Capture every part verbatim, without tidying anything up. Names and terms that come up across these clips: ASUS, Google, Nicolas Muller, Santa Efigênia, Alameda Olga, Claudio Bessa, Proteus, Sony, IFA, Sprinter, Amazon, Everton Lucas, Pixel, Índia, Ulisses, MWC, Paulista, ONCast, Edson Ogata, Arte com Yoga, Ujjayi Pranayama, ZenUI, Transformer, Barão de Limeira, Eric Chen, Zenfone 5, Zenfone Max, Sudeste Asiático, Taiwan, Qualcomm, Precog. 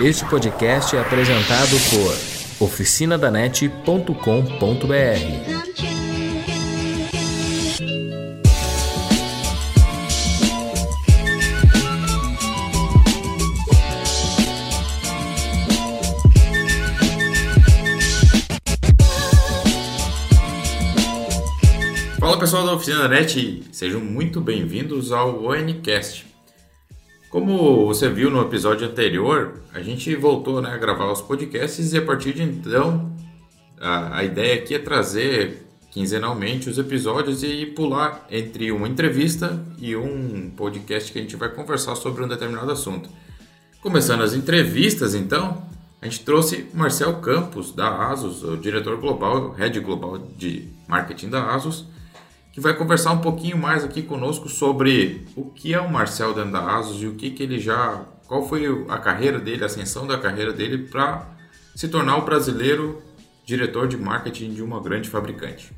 Este podcast é apresentado por oficina da net ponto com ponto b r. Olá pessoal da Oficina da Net, sejam muito bem-vindos ao ONCast. Como você viu no episódio anterior, a gente voltou né, a gravar os podcasts e a partir de então a, a ideia aqui é trazer quinzenalmente os episódios e pular entre uma entrevista e um podcast que a gente vai conversar sobre um determinado assunto. Começando as entrevistas então, a gente trouxe Marcel Campos da ASUS, o diretor global, head global de marketing da ASUS, que vai conversar um pouquinho mais aqui conosco sobre o que é o Marcel dentro da ASUS e o que, que ele já, qual foi a carreira dele, a ascensão da carreira dele para se tornar o brasileiro diretor de marketing de uma grande fabricante.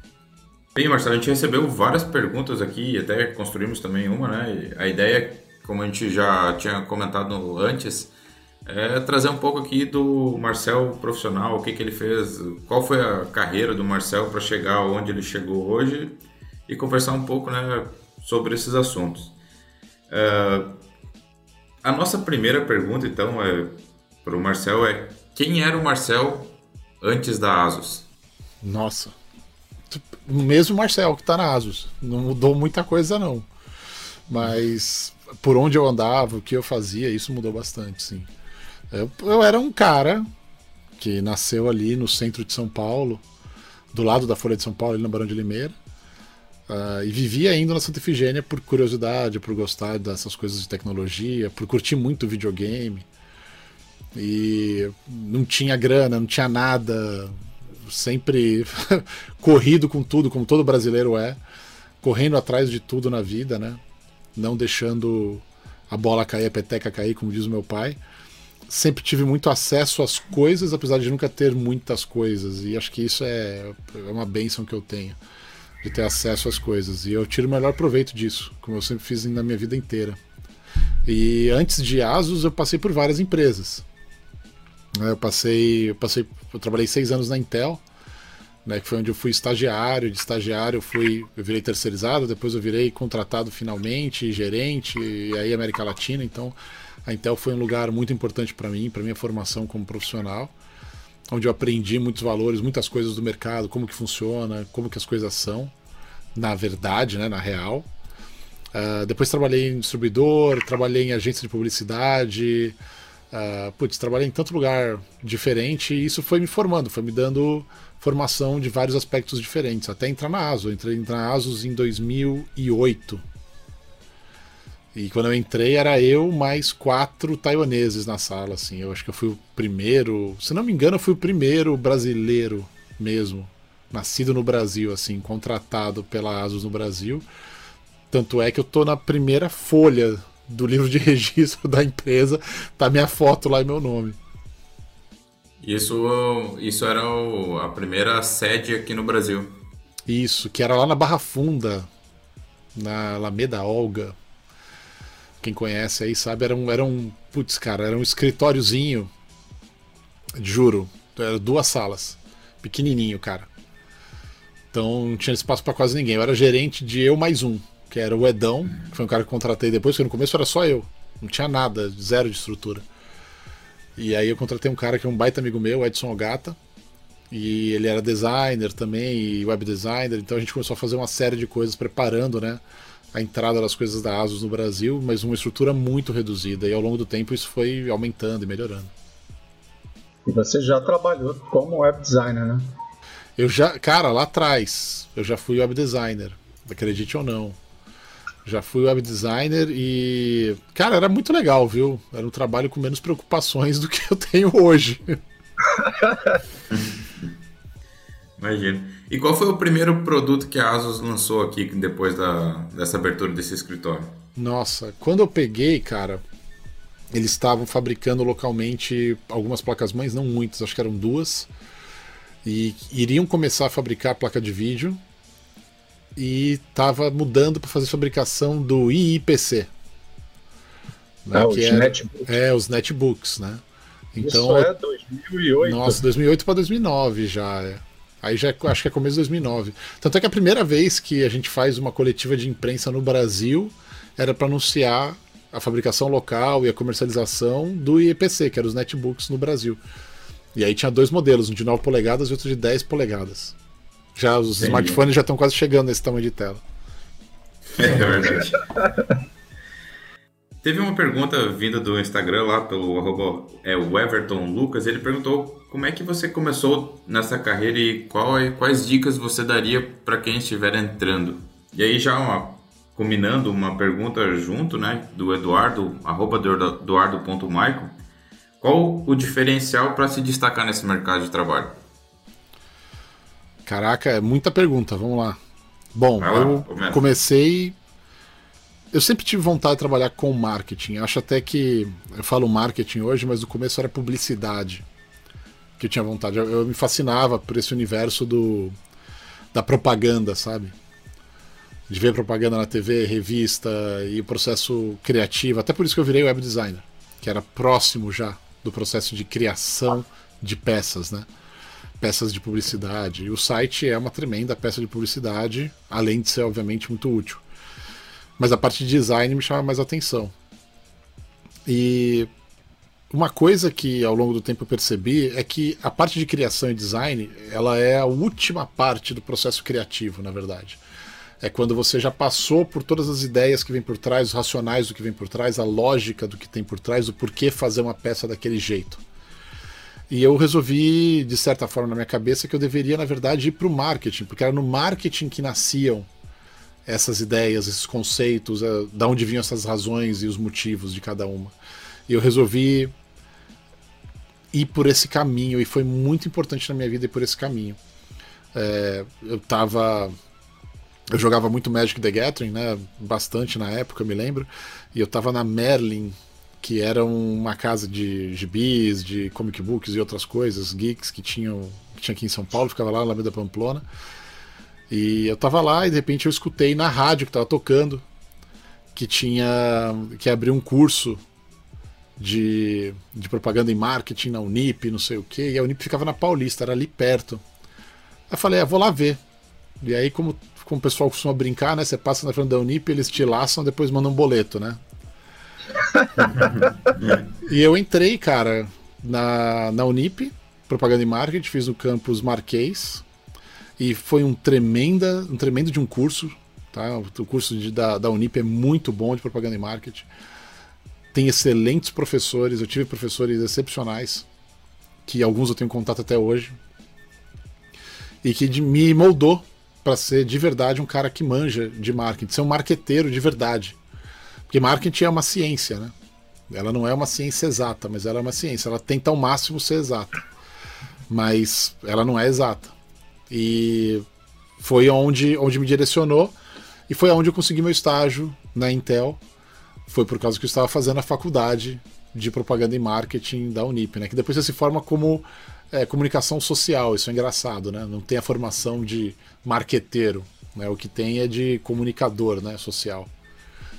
Bem, Marcel, a gente recebeu várias perguntas aqui e até construímos também uma, né? A ideia, como a gente já tinha comentado antes, é trazer um pouco aqui do Marcel profissional, o que, que ele fez, qual foi a carreira do Marcel para chegar onde ele chegou hoje, e conversar um pouco né, sobre esses assuntos. Uh, a nossa primeira pergunta, então, é, para o Marcel é quem era o Marcel antes da ASUS? Nossa, o mesmo Marcel que está na ASUS. Não mudou muita coisa, não. Mas por onde eu andava, o que eu fazia, isso mudou bastante, sim. Eu, eu era um cara que nasceu ali no centro de São Paulo, do lado da Folha de São Paulo, ali no Barão de Limeira, Uh, e vivia indo na Santa Efigênia por curiosidade, por gostar dessas coisas de tecnologia, por curtir muito videogame. E não tinha grana, não tinha nada, sempre corrido com tudo, como todo brasileiro é, correndo atrás de tudo na vida, né? Não deixando a bola cair, a peteca cair, como diz o meu pai. Sempre tive muito acesso às coisas, apesar de nunca ter muitas coisas, e acho que isso é uma bênção que eu tenho. De ter acesso às coisas, e eu tiro o melhor proveito disso, como eu sempre fiz na minha vida inteira. E antes de ASUS eu passei por várias empresas. Eu passei, eu passei, eu trabalhei seis anos na Intel, né, que foi onde eu fui estagiário, de estagiário eu fui, eu virei terceirizado, depois eu virei contratado finalmente, gerente, e aí América Latina, então a Intel foi um lugar muito importante para mim, para minha formação como profissional, onde eu aprendi muitos valores, muitas coisas do mercado, como que funciona, como que as coisas são, na verdade, né, na real. Uh, depois trabalhei em distribuidor, trabalhei em agência de publicidade, uh, putz, trabalhei em tanto lugar diferente, e isso foi me formando, foi me dando formação de vários aspectos diferentes, até entrar na ASUS. Eu entrei na ASUS em dois mil e oito, e quando eu entrei era eu mais quatro taiwaneses na sala, assim. Eu acho que eu fui o primeiro, se não me engano, eu fui o primeiro brasileiro mesmo, nascido no Brasil, assim, contratado pela ASUS no Brasil. Tanto é que eu tô na primeira folha do livro de registro da empresa, tá minha foto lá e meu nome. Isso, isso era o, a primeira sede aqui no Brasil. Isso, que era lá na Barra Funda, na Alameda Olga. Quem conhece aí sabe, era um, era um, putz, cara, era um escritóriozinho, juro, era duas salas, pequenininho, cara. Então não tinha espaço pra quase ninguém. Eu era gerente de eu mais um, que era o Edão, que foi um cara que eu contratei depois, porque no começo era só eu, não tinha nada, zero de estrutura. E aí eu contratei um cara que é um baita amigo meu, Edson Ogata, e ele era designer também, e web designer, então a gente começou a fazer uma série de coisas preparando, né? A entrada das coisas da ASUS no Brasil, mas uma estrutura muito reduzida, e ao longo do tempo isso foi aumentando e melhorando. E você já trabalhou como web designer, né? Eu já, cara, lá atrás, eu já fui web designer, acredite ou não. Já fui web designer e, cara, era muito legal, viu? Era um trabalho com menos preocupações do que eu tenho hoje. Imagino. E qual foi o primeiro produto que a ASUS lançou aqui depois da, dessa abertura desse escritório? Nossa, quando eu peguei, cara, eles estavam fabricando localmente algumas placas-mães, não muitas, acho que eram duas, e iriam começar a fabricar a placa de vídeo, e estava mudando para fazer fabricação do I I P C. Né, ah, que os era, netbooks. É, os netbooks, né? Então, isso é dois mil e oito. Nossa, dois mil e oito para dois mil e nove já, é. Aí já acho que é começo de dois mil e nove. Tanto é que a primeira vez que a gente faz uma coletiva de imprensa no Brasil era para anunciar a fabricação local e a comercialização do I E P C, que eram os netbooks no Brasil. E aí tinha dois modelos, um de nove polegadas e outro de dez polegadas. Já os Entendi. Smartphones já estão quase chegando nesse tamanho de tela. É verdade. Teve uma pergunta vinda do Instagram lá pelo arroba, é, o Everton Lucas. Ele perguntou como é que você começou nessa carreira e qual, quais dicas você daria para quem estiver entrando. E aí já uma, combinando uma pergunta junto, né, do Eduardo, arroba eduardo ponto maico. Qual o diferencial para se destacar nesse mercado de trabalho? Caraca, é muita pergunta, vamos lá. Bom, lá, eu começa. comecei... Eu sempre tive vontade de trabalhar com marketing. Acho até que... Eu falo marketing hoje, mas no começo era publicidade que eu tinha vontade. Eu, eu me fascinava por esse universo do, da propaganda, sabe? De ver propaganda na T V, revista e o processo criativo. Até por isso que eu virei web designer, que era próximo já do processo de criação de peças, né? Peças de publicidade. E o site é uma tremenda peça de publicidade, além de ser, obviamente, muito útil. Mas a parte de design me chama mais atenção. E uma coisa que ao longo do tempo eu percebi é que a parte de criação e design, ela é a última parte do processo criativo, na verdade. É quando você já passou por todas as ideias que vem por trás, os racionais do que vem por trás, a lógica do que tem por trás, o porquê fazer uma peça daquele jeito. E eu resolvi, de certa forma, na minha cabeça, que eu deveria, na verdade, ir para o marketing, porque era no marketing que nasciam essas ideias, esses conceitos, da onde vinham essas razões e os motivos de cada uma. E eu resolvi ir por esse caminho, e foi muito importante na minha vida ir por esse caminho. É, eu tava... Eu jogava muito Magic the Gathering, né? Bastante na época, eu me lembro. E eu tava na Merlin, que era uma casa de gibis, de comic books e outras coisas, geeks que, tinham, que tinha aqui em São Paulo, ficava lá na Alameda Pamplona. E eu tava lá e de repente eu escutei na rádio que tava tocando que tinha que abrir um curso de, de propaganda e marketing na Unip, não sei o que, e a Unip ficava na Paulista, era ali perto. Aí eu falei, ah, vou lá ver. E aí como, como o pessoal costuma brincar, né, você passa na frente da Unip, eles te laçam, depois mandam um boleto, né? E eu entrei, cara, na, na Unip, propaganda e marketing, fiz no campus Marquês. E foi um, tremenda, um tremendo de um curso, tá? O curso de, da, da Unip é muito bom de propaganda e marketing. Tem excelentes professores, eu tive professores excepcionais, que alguns eu tenho contato até hoje, e que de, me moldou para ser de verdade um cara que manja de marketing, ser um marqueteiro de verdade. Porque marketing é uma ciência, né? Ela não é uma ciência exata, mas ela é uma ciência. Ela tenta ao máximo ser exata, mas ela não é exata. E foi onde, onde me direcionou, e foi onde eu consegui meu estágio na Intel. Foi por causa que eu estava fazendo a faculdade de propaganda e marketing da Unip, né? Que depois você se forma como é, comunicação social, isso é engraçado, né? Não tem a formação de marqueteiro, né? O que tem é de comunicador, né? Social.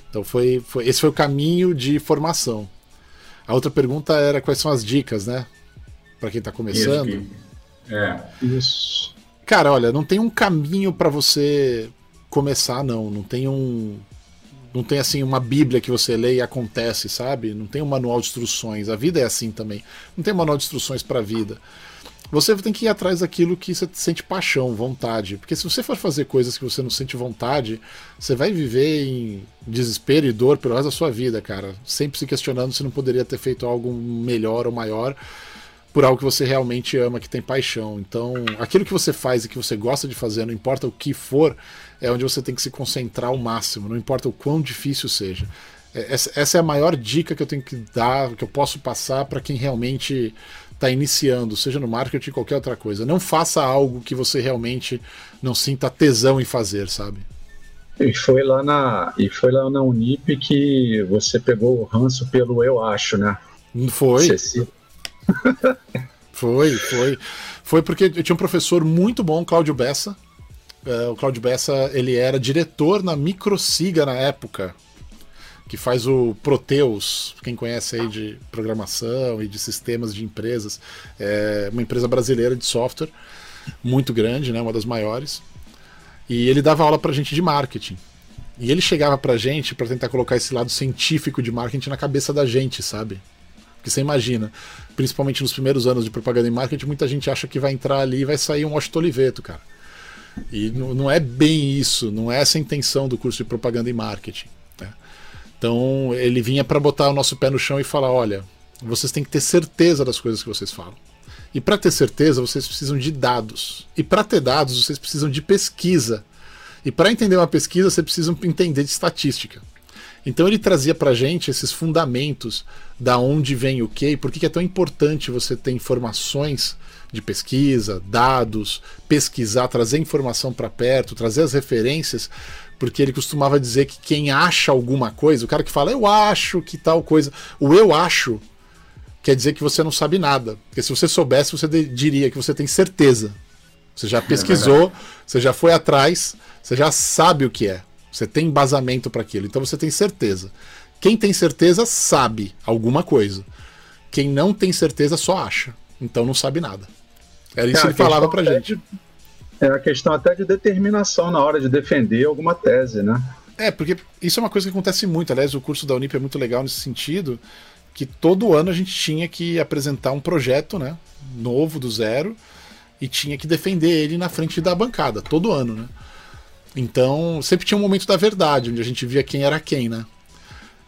Então foi, foi, esse foi o caminho de formação. A outra pergunta era quais são as dicas, né? Para quem está começando. Isso que... É, isso... Cara, olha, não tem um caminho para você começar, não. Não tem um, não tem assim uma bíblia que você lê e acontece, sabe? Não tem um manual de instruções. A vida é assim também. Não tem um manual de instruções para a vida. Você tem que ir atrás daquilo que você sente paixão, vontade. Porque se você for fazer coisas que você não sente vontade, você vai viver em desespero e dor pelo resto da sua vida, cara. Sempre se questionando se não poderia ter feito algo melhor ou maior por algo que você realmente ama, que tem paixão. Então, aquilo que você faz e que você gosta de fazer, não importa o que for, é onde você tem que se concentrar ao máximo, não importa o quão difícil seja. Essa é a maior dica que eu tenho que dar, que eu posso passar para quem realmente está iniciando, seja no marketing ou qualquer outra coisa. Não faça algo que você realmente não sinta tesão em fazer, sabe? E foi lá na, e foi lá na Unip que você pegou o ranço pelo eu acho, né? Foi. Você se... Foi, foi. Foi porque eu tinha um professor muito bom, Claudio Bessa. Uh, o Claudio Bessa, ele era diretor na Microsiga na época, que faz o Proteus, quem conhece aí de programação e de sistemas de empresas, é uma empresa brasileira de software, muito grande, né, uma das maiores, e ele dava aula pra gente de marketing. E ele chegava pra gente pra tentar colocar esse lado científico de marketing na cabeça da gente, sabe? Porque você imagina, principalmente nos primeiros anos de propaganda e marketing, muita gente acha que vai entrar ali e vai sair um Washington Oliveto, cara. E não é bem isso, não é essa a intenção do curso de propaganda e marketing, né? Então ele vinha pra botar o nosso pé no chão e falar, olha, vocês têm que ter certeza das coisas que vocês falam. E pra ter certeza, vocês precisam de dados. E pra ter dados, vocês precisam de pesquisa. E para entender uma pesquisa, você precisa entender de estatística. Então ele trazia para a gente esses fundamentos, da onde vem o quê e por que é tão importante você ter informações de pesquisa, dados, pesquisar, trazer informação para perto, trazer as referências, porque ele costumava dizer que quem acha alguma coisa, o cara que fala eu acho que tal coisa, o eu acho quer dizer que você não sabe nada, porque se você soubesse, você diria que você tem certeza. Você já pesquisou, é você já foi atrás, você já sabe o que é. Você tem embasamento para aquilo, então você tem certeza. Quem tem certeza sabe alguma coisa. Quem não tem certeza só acha, então não sabe nada. Era isso é, que ele falava pra gente. É a questão até de determinação na hora de defender alguma tese, né? É, porque isso é uma coisa que acontece muito. Aliás, o curso da Unip é muito legal nesse sentido, que todo ano a gente tinha que apresentar um projeto, né, novo, do zero, e tinha que defender ele na frente da bancada, todo ano, né? Então, sempre tinha um momento da verdade, onde a gente via quem era quem, né?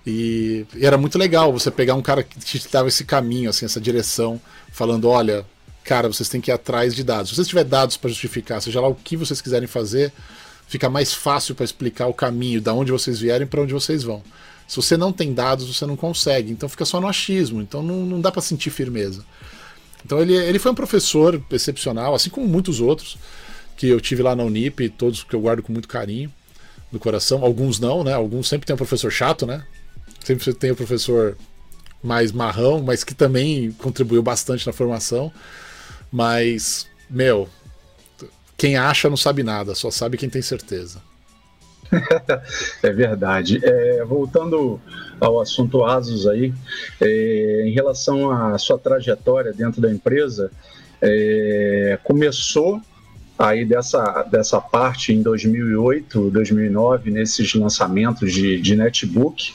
E, e era muito legal você pegar um cara que te dava esse caminho, assim, essa direção, falando, olha, cara, vocês têm que ir atrás de dados. Se vocês tiverem dados para justificar, seja lá o que vocês quiserem fazer, fica mais fácil para explicar o caminho, da onde vocês vierem para onde vocês vão. Se você não tem dados, você não consegue, então fica só no achismo, então não, não dá para sentir firmeza. Então ele, ele foi um professor excepcional, assim como muitos outros que eu tive lá na Unip, todos que eu guardo com muito carinho no coração. Alguns não, né? Alguns sempre tem um professor chato, né? Sempre tem um professor mais marrão, mas que também contribuiu bastante na formação. Mas, meu, quem acha não sabe nada, só sabe quem tem certeza. É verdade. É, voltando ao assunto ASUS aí, é, em relação à sua trajetória dentro da empresa, é, começou aí dessa, dessa parte em dois mil e oito, dois mil e nove, nesses lançamentos de, de netbook,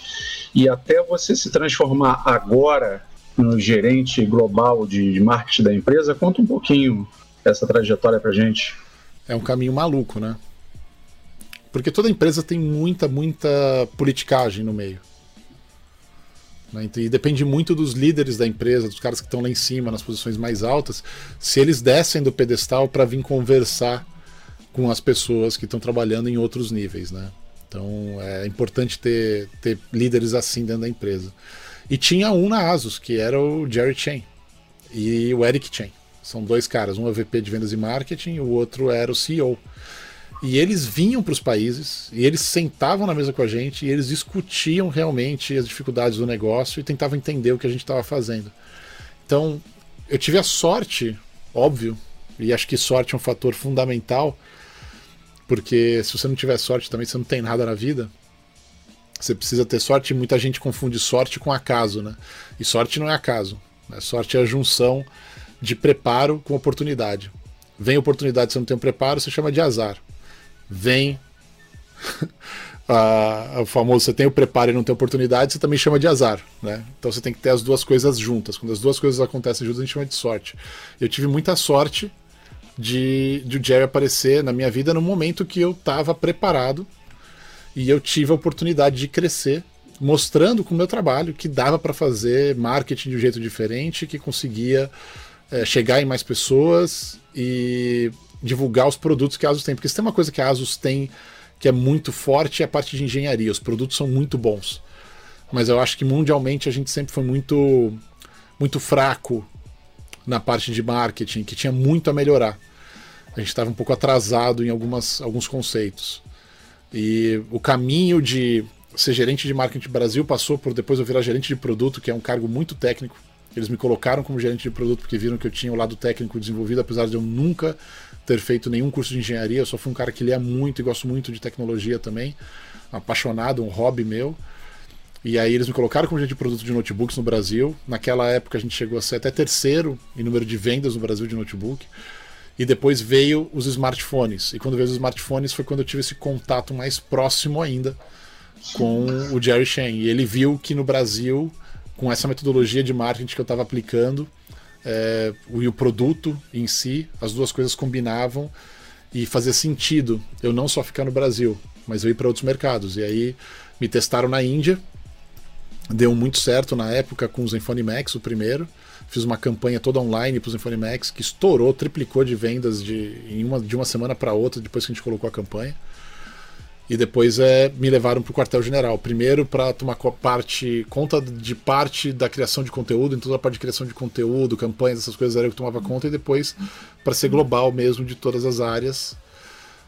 e até você se transformar agora no gerente global de, de marketing da empresa. Conta um pouquinho essa trajetória pra gente. É um caminho maluco, né? Porque toda empresa tem muita, muita politicagem no meio, né? E depende muito dos líderes da empresa, dos caras que estão lá em cima, nas posições mais altas, se eles descem do pedestal para vir conversar com as pessoas que estão trabalhando em outros níveis, né? Então é importante ter, ter líderes assim dentro da empresa. E tinha um na ASUS, que era o Jerry Chen e o Eric Chen. São dois caras, um é V P de vendas e marketing e o outro era o C E O. E eles vinham para os países, e eles sentavam na mesa com a gente, e eles discutiam realmente as dificuldades do negócio e tentavam entender o que a gente estava fazendo. Então, eu tive a sorte, óbvio, e acho que sorte é um fator fundamental, porque se você não tiver sorte também, você não tem nada na vida. Você precisa ter sorte, e muita gente confunde sorte com acaso, né? E sorte não é acaso, né? Sorte é a junção de preparo com oportunidade. Vem oportunidade, você não tem um preparo, você chama de azar. Vem ah, o famoso, você tem o preparo e não tem oportunidade, você também chama de azar, né? Então você tem que ter as duas coisas juntas. Quando as duas coisas acontecem juntas, a gente chama de sorte. Eu tive muita sorte de, de o Jerry aparecer na minha vida no momento que eu estava preparado, e eu tive a oportunidade de crescer, mostrando com o meu trabalho que dava para fazer marketing de um jeito diferente, que conseguia é, chegar em mais pessoas e divulgar os produtos que a ASUS tem, porque se tem uma coisa que a ASUS tem que é muito forte é a parte de engenharia. Os produtos são muito bons, mas eu acho que mundialmente a gente sempre foi muito muito fraco na parte de marketing, que tinha muito a melhorar. A gente estava um pouco atrasado em algumas, alguns conceitos, e o caminho de ser gerente de marketing do Brasil passou por depois eu virar gerente de produto, que é um cargo muito técnico. Eles me colocaram como gerente de produto porque viram que eu tinha o lado técnico desenvolvido, apesar de eu nunca ter feito nenhum curso de engenharia. Eu só fui um cara que lia muito e gosto muito de tecnologia também, apaixonado, um hobby meu. E aí eles me colocaram como gerente de produto de notebooks no Brasil. Naquela época a gente chegou a ser até terceiro em número de vendas no Brasil de notebook. E depois veio os smartphones. E quando veio os smartphones foi quando eu tive esse contato mais próximo ainda com o Jerry Chen. E ele viu que no Brasil, com essa metodologia de marketing que eu estava aplicando, é, e o produto em si, as duas coisas combinavam e fazia sentido eu não só ficar no Brasil, mas eu ir para outros mercados. E aí me testaram na Índia. Deu muito certo na época com o Zenfone Max, o primeiro. Fiz uma campanha toda online pro Zenfone Max, que estourou, triplicou de vendas de, em uma, de uma semana para outra, depois que a gente colocou a campanha. E depois é, me levaram pro quartel-general. Primeiro para tomar parte, conta de parte da criação de conteúdo, então a parte de criação de conteúdo, campanhas, essas coisas era eu que tomava conta, e depois para ser global mesmo de todas as áreas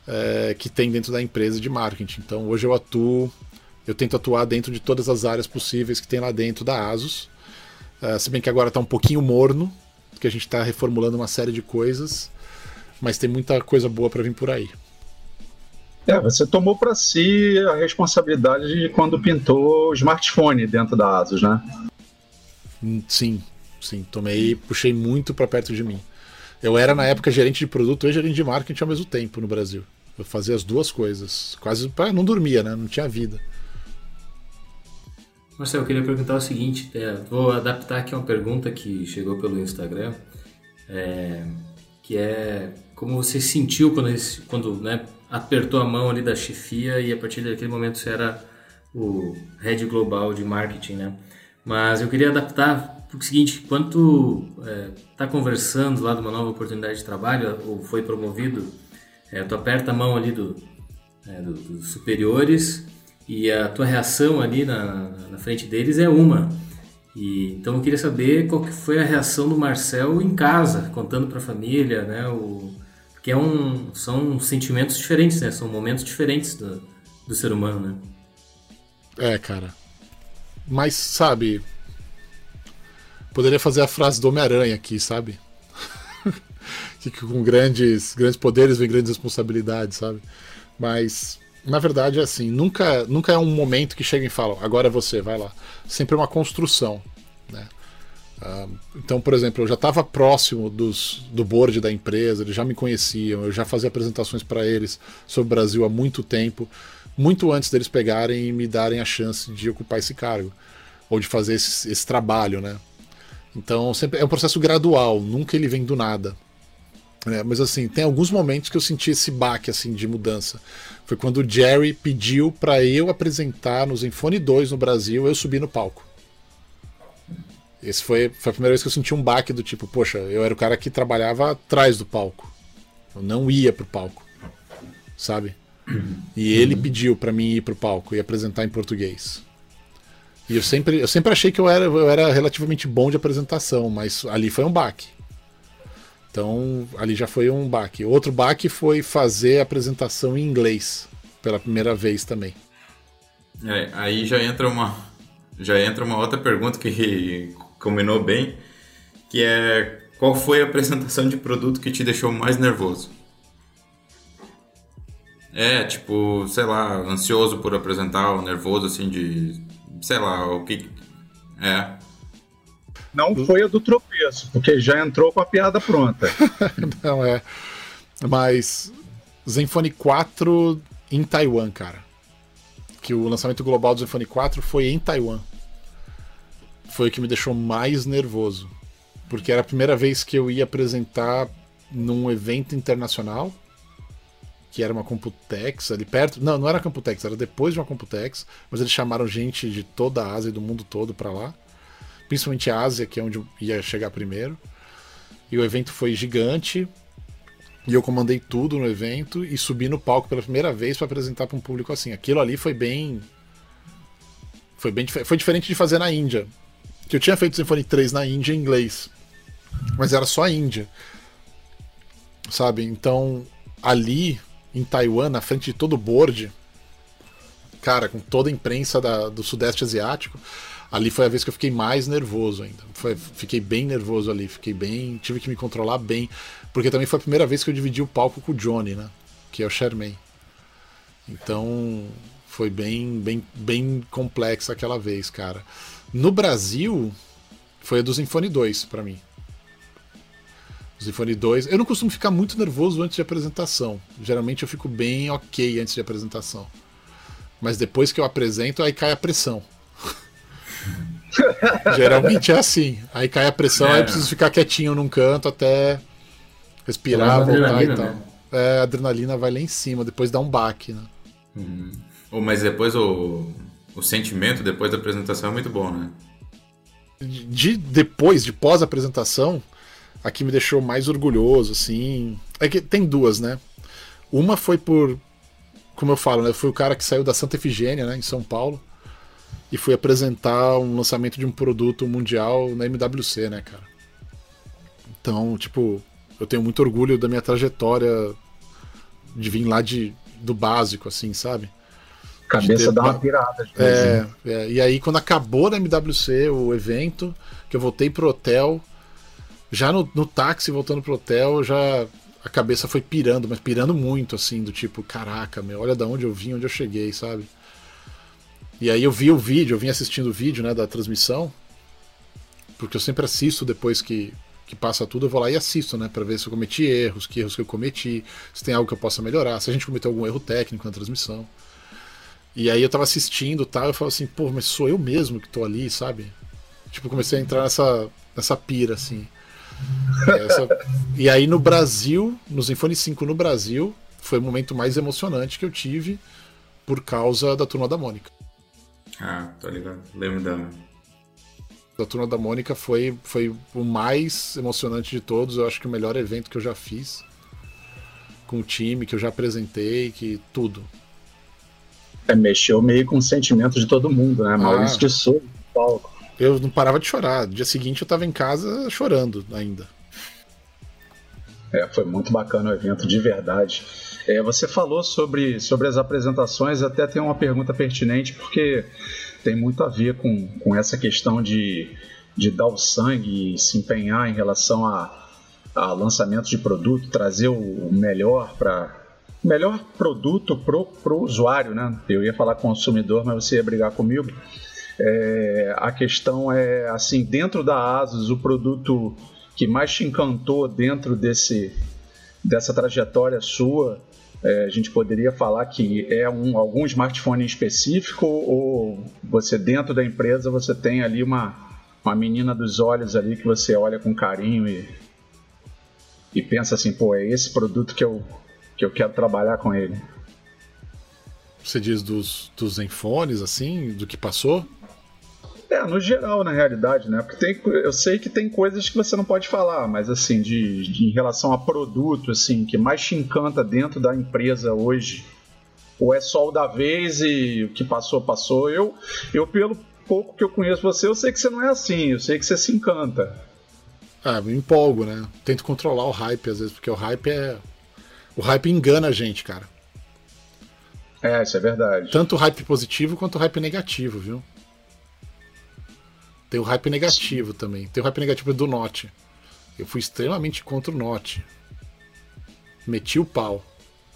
é, que tem dentro da empresa de marketing. Então hoje eu atuo, eu tento atuar dentro de todas as áreas possíveis que tem lá dentro da ASUS. Uh, se bem que agora está um pouquinho morno, porque a gente está reformulando uma série de coisas, mas tem muita coisa boa para vir por aí. É, você tomou para si a responsabilidade de quando pintou o smartphone dentro da ASUS, né? Sim, sim, tomei, puxei muito para perto de mim. Eu era na época gerente de produto e gerente de marketing ao mesmo tempo no Brasil. Eu fazia as duas coisas, quase não dormia, né? Não tinha vida. Marcel, eu queria perguntar o seguinte, é, vou adaptar aqui uma pergunta que chegou pelo Instagram, é, que é como você sentiu quando, quando né, apertou a mão ali da chefia e a partir daquele momento você era o head global de marketing, né? Mas eu queria adaptar para o seguinte, quando está é, conversando lá de uma nova oportunidade de trabalho ou foi promovido, é, tu aperta a mão ali do, é, do, dos superiores. E a tua reação ali na, na frente deles é uma. E, então eu queria saber qual que foi a reação do Marcel em casa, contando para a família, né? O, porque é um, são sentimentos diferentes, né? São momentos diferentes do, do ser humano, né? É, cara. Mas, sabe, poderia fazer a frase do Homem-Aranha aqui, sabe? que, que com grandes, grandes poderes vem grandes responsabilidades, sabe? Mas... na verdade é assim, nunca, nunca é um momento que chega e fala, agora é você, vai lá. Sempre é uma construção, né? Uh, então, por exemplo, eu já estava próximo dos, do board da empresa, eles já me conheciam, eu já fazia apresentações para eles sobre o Brasil há muito tempo, muito antes deles pegarem e me darem a chance de ocupar esse cargo, ou de fazer esse, esse trabalho, né? Então, sempre é um processo gradual, nunca ele vem do nada. É, mas assim, tem alguns momentos que eu senti esse baque assim, de mudança. Foi quando o Jerry pediu para eu apresentar no Zenfone dois no Brasil, eu subi no palco. Esse foi, foi a primeira vez que eu senti um baque do tipo, poxa, eu era o cara que trabalhava atrás do palco. Eu não ia pro palco, sabe? E ele pediu para mim ir pro palco e apresentar em português. E eu sempre, eu sempre achei que eu era, eu era relativamente bom de apresentação, mas ali foi um baque. Então, ali já foi um baque. Outro baque foi fazer a apresentação em inglês, pela primeira vez também. É, aí já entra, uma, já entra uma outra pergunta que combinou bem, que é qual foi a apresentação de produto que te deixou mais nervoso? É, tipo, sei lá, ansioso por apresentar, ou nervoso assim de... sei lá, o que... é... Não foi a do tropeço, porque já entrou com a piada pronta. Não, é. Mas Zenfone quatro em Taiwan, cara. Que o lançamento global do Zenfone quatro foi em Taiwan. Foi o que me deixou mais nervoso. Porque era a primeira vez que eu ia apresentar num evento internacional, que era uma Computex ali perto. Não, não era a Computex, era depois de uma Computex. Mas eles chamaram gente de toda a Ásia e do mundo todo pra lá. Principalmente a Ásia, que é onde eu ia chegar primeiro. E o evento foi gigante. E eu comandei tudo no evento e subi no palco pela primeira vez para apresentar para um público assim. Aquilo ali foi bem... Foi, bem dif... foi diferente de fazer na Índia. Que eu tinha feito o Zenfone três na Índia em inglês. Mas era só a Índia. Sabe? Então, ali, em Taiwan, na frente de todo o board... cara, com toda a imprensa da, do Sudeste Asiático... ali foi a vez que eu fiquei mais nervoso ainda. Foi, fiquei bem nervoso ali, fiquei bem. Tive que me controlar bem. Porque também foi a primeira vez que eu dividi o palco com o Johnny, né? Que é o Sherman. Então, Foi bem, bem, bem complexa aquela vez, cara. No Brasil, foi a do Zenfone dois pra mim. Zenfone dois. Eu não costumo ficar muito nervoso antes de apresentação. Geralmente eu fico bem ok antes de apresentação. Mas depois que eu apresento, aí cai a pressão. Geralmente é assim. Aí cai a pressão, é. aí eu preciso ficar quietinho num canto até respirar, voltar e tal. Né? É, a adrenalina vai lá em cima, depois dá um baque, né? Hum. Oh, mas depois o, o sentimento depois da apresentação é muito bom, né? De depois, de pós-apresentação... A que me deixou mais orgulhoso, assim... É que tem duas, né? Uma foi por... Como eu falo, né? Eu fui o cara que saiu da Santa Efigênia, né? Em São Paulo. E fui apresentar um lançamento de um produto mundial na M W C, né, cara? Então, tipo... Eu tenho muito orgulho da minha trajetória... De vir lá de, do básico, assim, sabe? Cabeça ter... dá uma pirada. É, é, e aí, quando acabou na M W C o evento... Que eu voltei pro hotel... Já no, no táxi, voltando pro hotel, já a cabeça foi pirando, mas pirando muito, assim, do tipo, caraca, meu, olha da onde eu vim, onde eu cheguei, sabe? E aí eu vi o vídeo, eu vim assistindo o vídeo, né, da transmissão, porque eu sempre assisto depois que, que passa tudo, eu vou lá e assisto, né, pra ver se eu cometi erros, que erros que eu cometi, se tem algo que eu possa melhorar, se a gente cometeu algum erro técnico na transmissão. E aí eu tava assistindo, tá, eu falo assim, pô, mas sou eu mesmo que tô ali, sabe? Tipo, comecei a entrar nessa, nessa pira, assim. Essa... E aí no Brasil, no Zenfone cinco no Brasil, foi o momento mais emocionante que eu tive por causa da Turma da Mônica. Ah, tô ligado. Lembro da... Da Turma da Mônica foi, foi o mais emocionante de todos. Eu acho que o melhor evento que eu já fiz com o time, que eu já apresentei, que tudo. É, mexeu meio com o sentimento de todo mundo, né? Ah. Maurício de Souza, palco. Eu não parava de chorar. No dia seguinte eu tava em casa chorando ainda. É, foi muito bacana o evento, de verdade. É, você falou sobre, sobre as apresentações, até tem uma pergunta pertinente, porque tem muito a ver com, com essa questão de, de dar o sangue e se empenhar em relação a, a lançamento de produto, trazer o melhor para... melhor produto pro, pro usuário, né? Eu ia falar consumidor, mas você ia brigar comigo. É, a questão é, assim, dentro da ASUS, o produto que mais te encantou dentro desse, dessa trajetória sua, é, a gente poderia falar que é um, algum smartphone específico, ou você dentro da empresa você tem ali uma, uma menina dos olhos ali que você olha com carinho e, e pensa assim, pô, é esse produto que eu, que eu quero trabalhar com ele. Você diz dos, dos Zenfones, assim, do que passou? É, no geral, na realidade, né? Porque tem, eu sei que tem coisas que você não pode falar, mas assim, de, de, em relação a produto, assim, que mais te encanta dentro da empresa hoje, ou é só o da vez e o que passou, passou. Eu, eu pelo pouco que eu conheço você, eu sei que você não é assim, eu sei que você se encanta. Ah, me empolgo, né? Tento controlar o hype, às vezes, porque o hype é... O hype engana a gente, cara. É, isso é verdade. Tanto o hype positivo quanto o hype negativo, viu? Tem o hype negativo também. Tem o hype negativo do Note. Eu fui extremamente contra o Note. Meti o pau.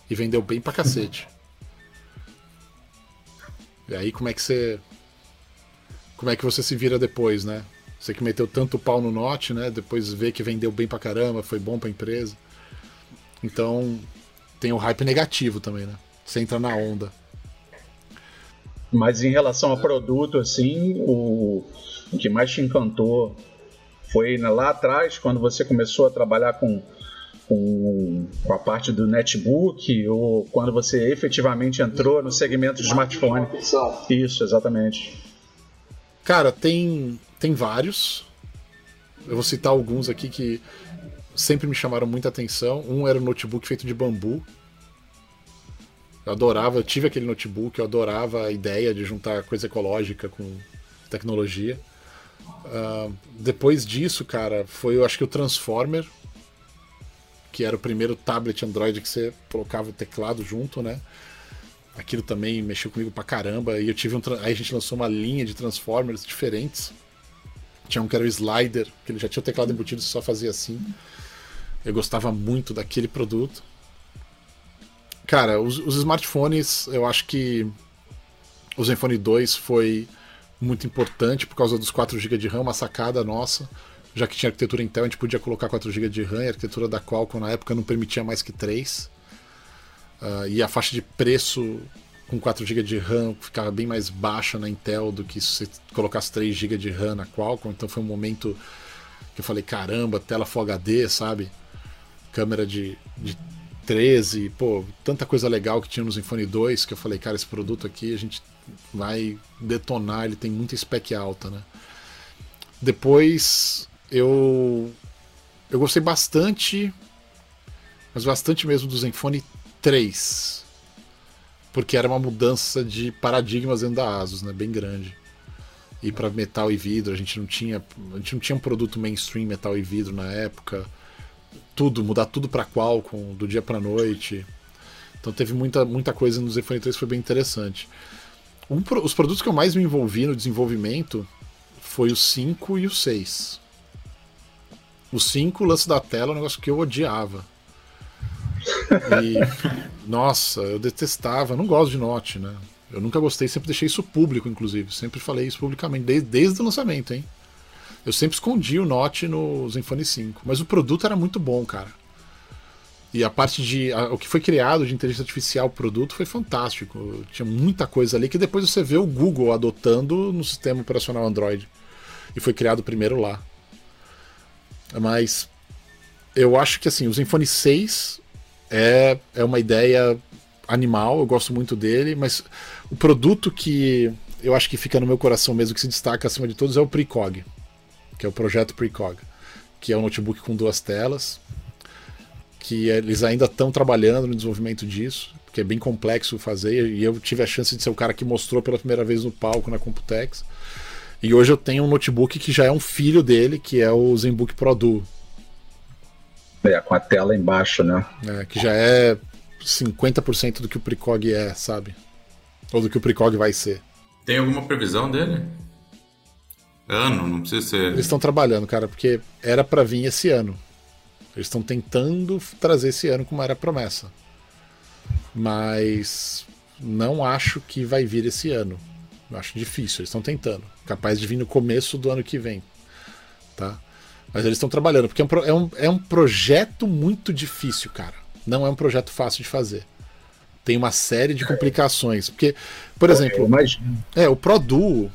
E vendeu bem pra cacete. E aí como é que você... Como é que você se vira depois, né? Você que meteu tanto pau no Note, né? Depois vê que vendeu bem pra caramba, foi bom pra empresa. Então, tem o hype negativo também, né? Você entra na onda. Mas em relação a produto, assim, o... O que mais te encantou foi lá atrás, quando você começou a trabalhar com, com, com a parte do netbook, ou quando você efetivamente entrou no segmento de smartphone. Isso, exatamente. Cara, tem, tem vários. Eu vou citar alguns aqui que sempre me chamaram muita atenção. Um era um notebook feito de bambu. Eu adorava, eu tive aquele notebook, eu adorava a ideia de juntar coisa ecológica com tecnologia. Uh, depois disso, cara, foi, eu acho que o Transformer, que era o primeiro tablet Android que você colocava o teclado junto, né? Aquilo também mexeu comigo pra caramba. E eu tive um, aí a gente lançou uma linha de Transformers diferentes. Tinha um que era o Slider, que ele já tinha o teclado embutido, você só fazia assim. Eu gostava muito daquele produto. Cara, os, os smartphones, eu acho que O Zenfone dois foi muito importante por causa dos quatro gigas de RAM, uma sacada nossa, já que tinha arquitetura Intel, a gente podia colocar quatro gigas de RAM, e a arquitetura da Qualcomm na época não permitia mais que três. Uh, e a faixa de preço com quatro gigas de RAM ficava bem mais baixa na Intel do que se você colocasse três gigas de RAM na Qualcomm, então foi um momento que eu falei, caramba, tela Full H D, sabe? Câmera de, de treze, pô, tanta coisa legal que tinha no Zenfone dois, que eu falei, cara, esse produto aqui a gente vai detonar, ele tem muita spec alta, né? Depois eu eu gostei bastante, mas bastante mesmo do Zenfone três, porque era uma mudança de paradigmas dentro da ASUS, né, bem grande. E para metal e vidro, a gente não tinha, a gente não tinha um produto mainstream metal e vidro na época. Tudo, mudar tudo para Qualcomm do dia para noite. Então teve muita muita coisa no Zenfone três, foi bem interessante. Um, os produtos que eu mais me envolvi no desenvolvimento foi o cinco e o seis. O cinco, o lance da tela, é um negócio que eu odiava. E, nossa, eu detestava, não gosto de Note, né? Eu nunca gostei, sempre deixei isso público, inclusive. Sempre falei isso publicamente, desde, desde o lançamento, hein? Eu sempre escondi o Note no Zenfone cinco. Mas o produto era muito bom, cara. E a parte de... A, o que foi criado de inteligência artificial, o produto, foi fantástico. Tinha muita coisa ali que depois você vê o Google adotando no sistema operacional Android. E foi criado primeiro lá. Mas eu acho que, assim, o Zenfone seis é, é uma ideia animal, eu gosto muito dele, mas o produto que eu acho que fica no meu coração mesmo, que se destaca acima de todos, é o Precog, que é o projeto Precog, que é um notebook com duas telas, que eles ainda estão trabalhando no desenvolvimento disso, porque é bem complexo fazer, e eu tive a chance de ser o cara que mostrou pela primeira vez no palco na Computex, e hoje eu tenho um notebook que já é um filho dele, que é o ZenBook Pro Duo. É, com a tela embaixo, né? É, que já é cinquenta por cento do que o Precog é, sabe? Ou do que o Precog vai ser. Tem alguma previsão dele? Ano, não precisa ser... Eles estão trabalhando, cara, porque era pra vir esse ano. Eles estão tentando trazer esse ano como era a promessa. Mas não acho que vai vir esse ano. Eu acho difícil, eles estão tentando. Capaz de vir no começo do ano que vem. Tá? Mas eles estão trabalhando, porque é um, é um projeto muito difícil, cara. Não é um projeto fácil de fazer. Tem uma série de complicações. Porque, por exemplo, é, o Pro Duo,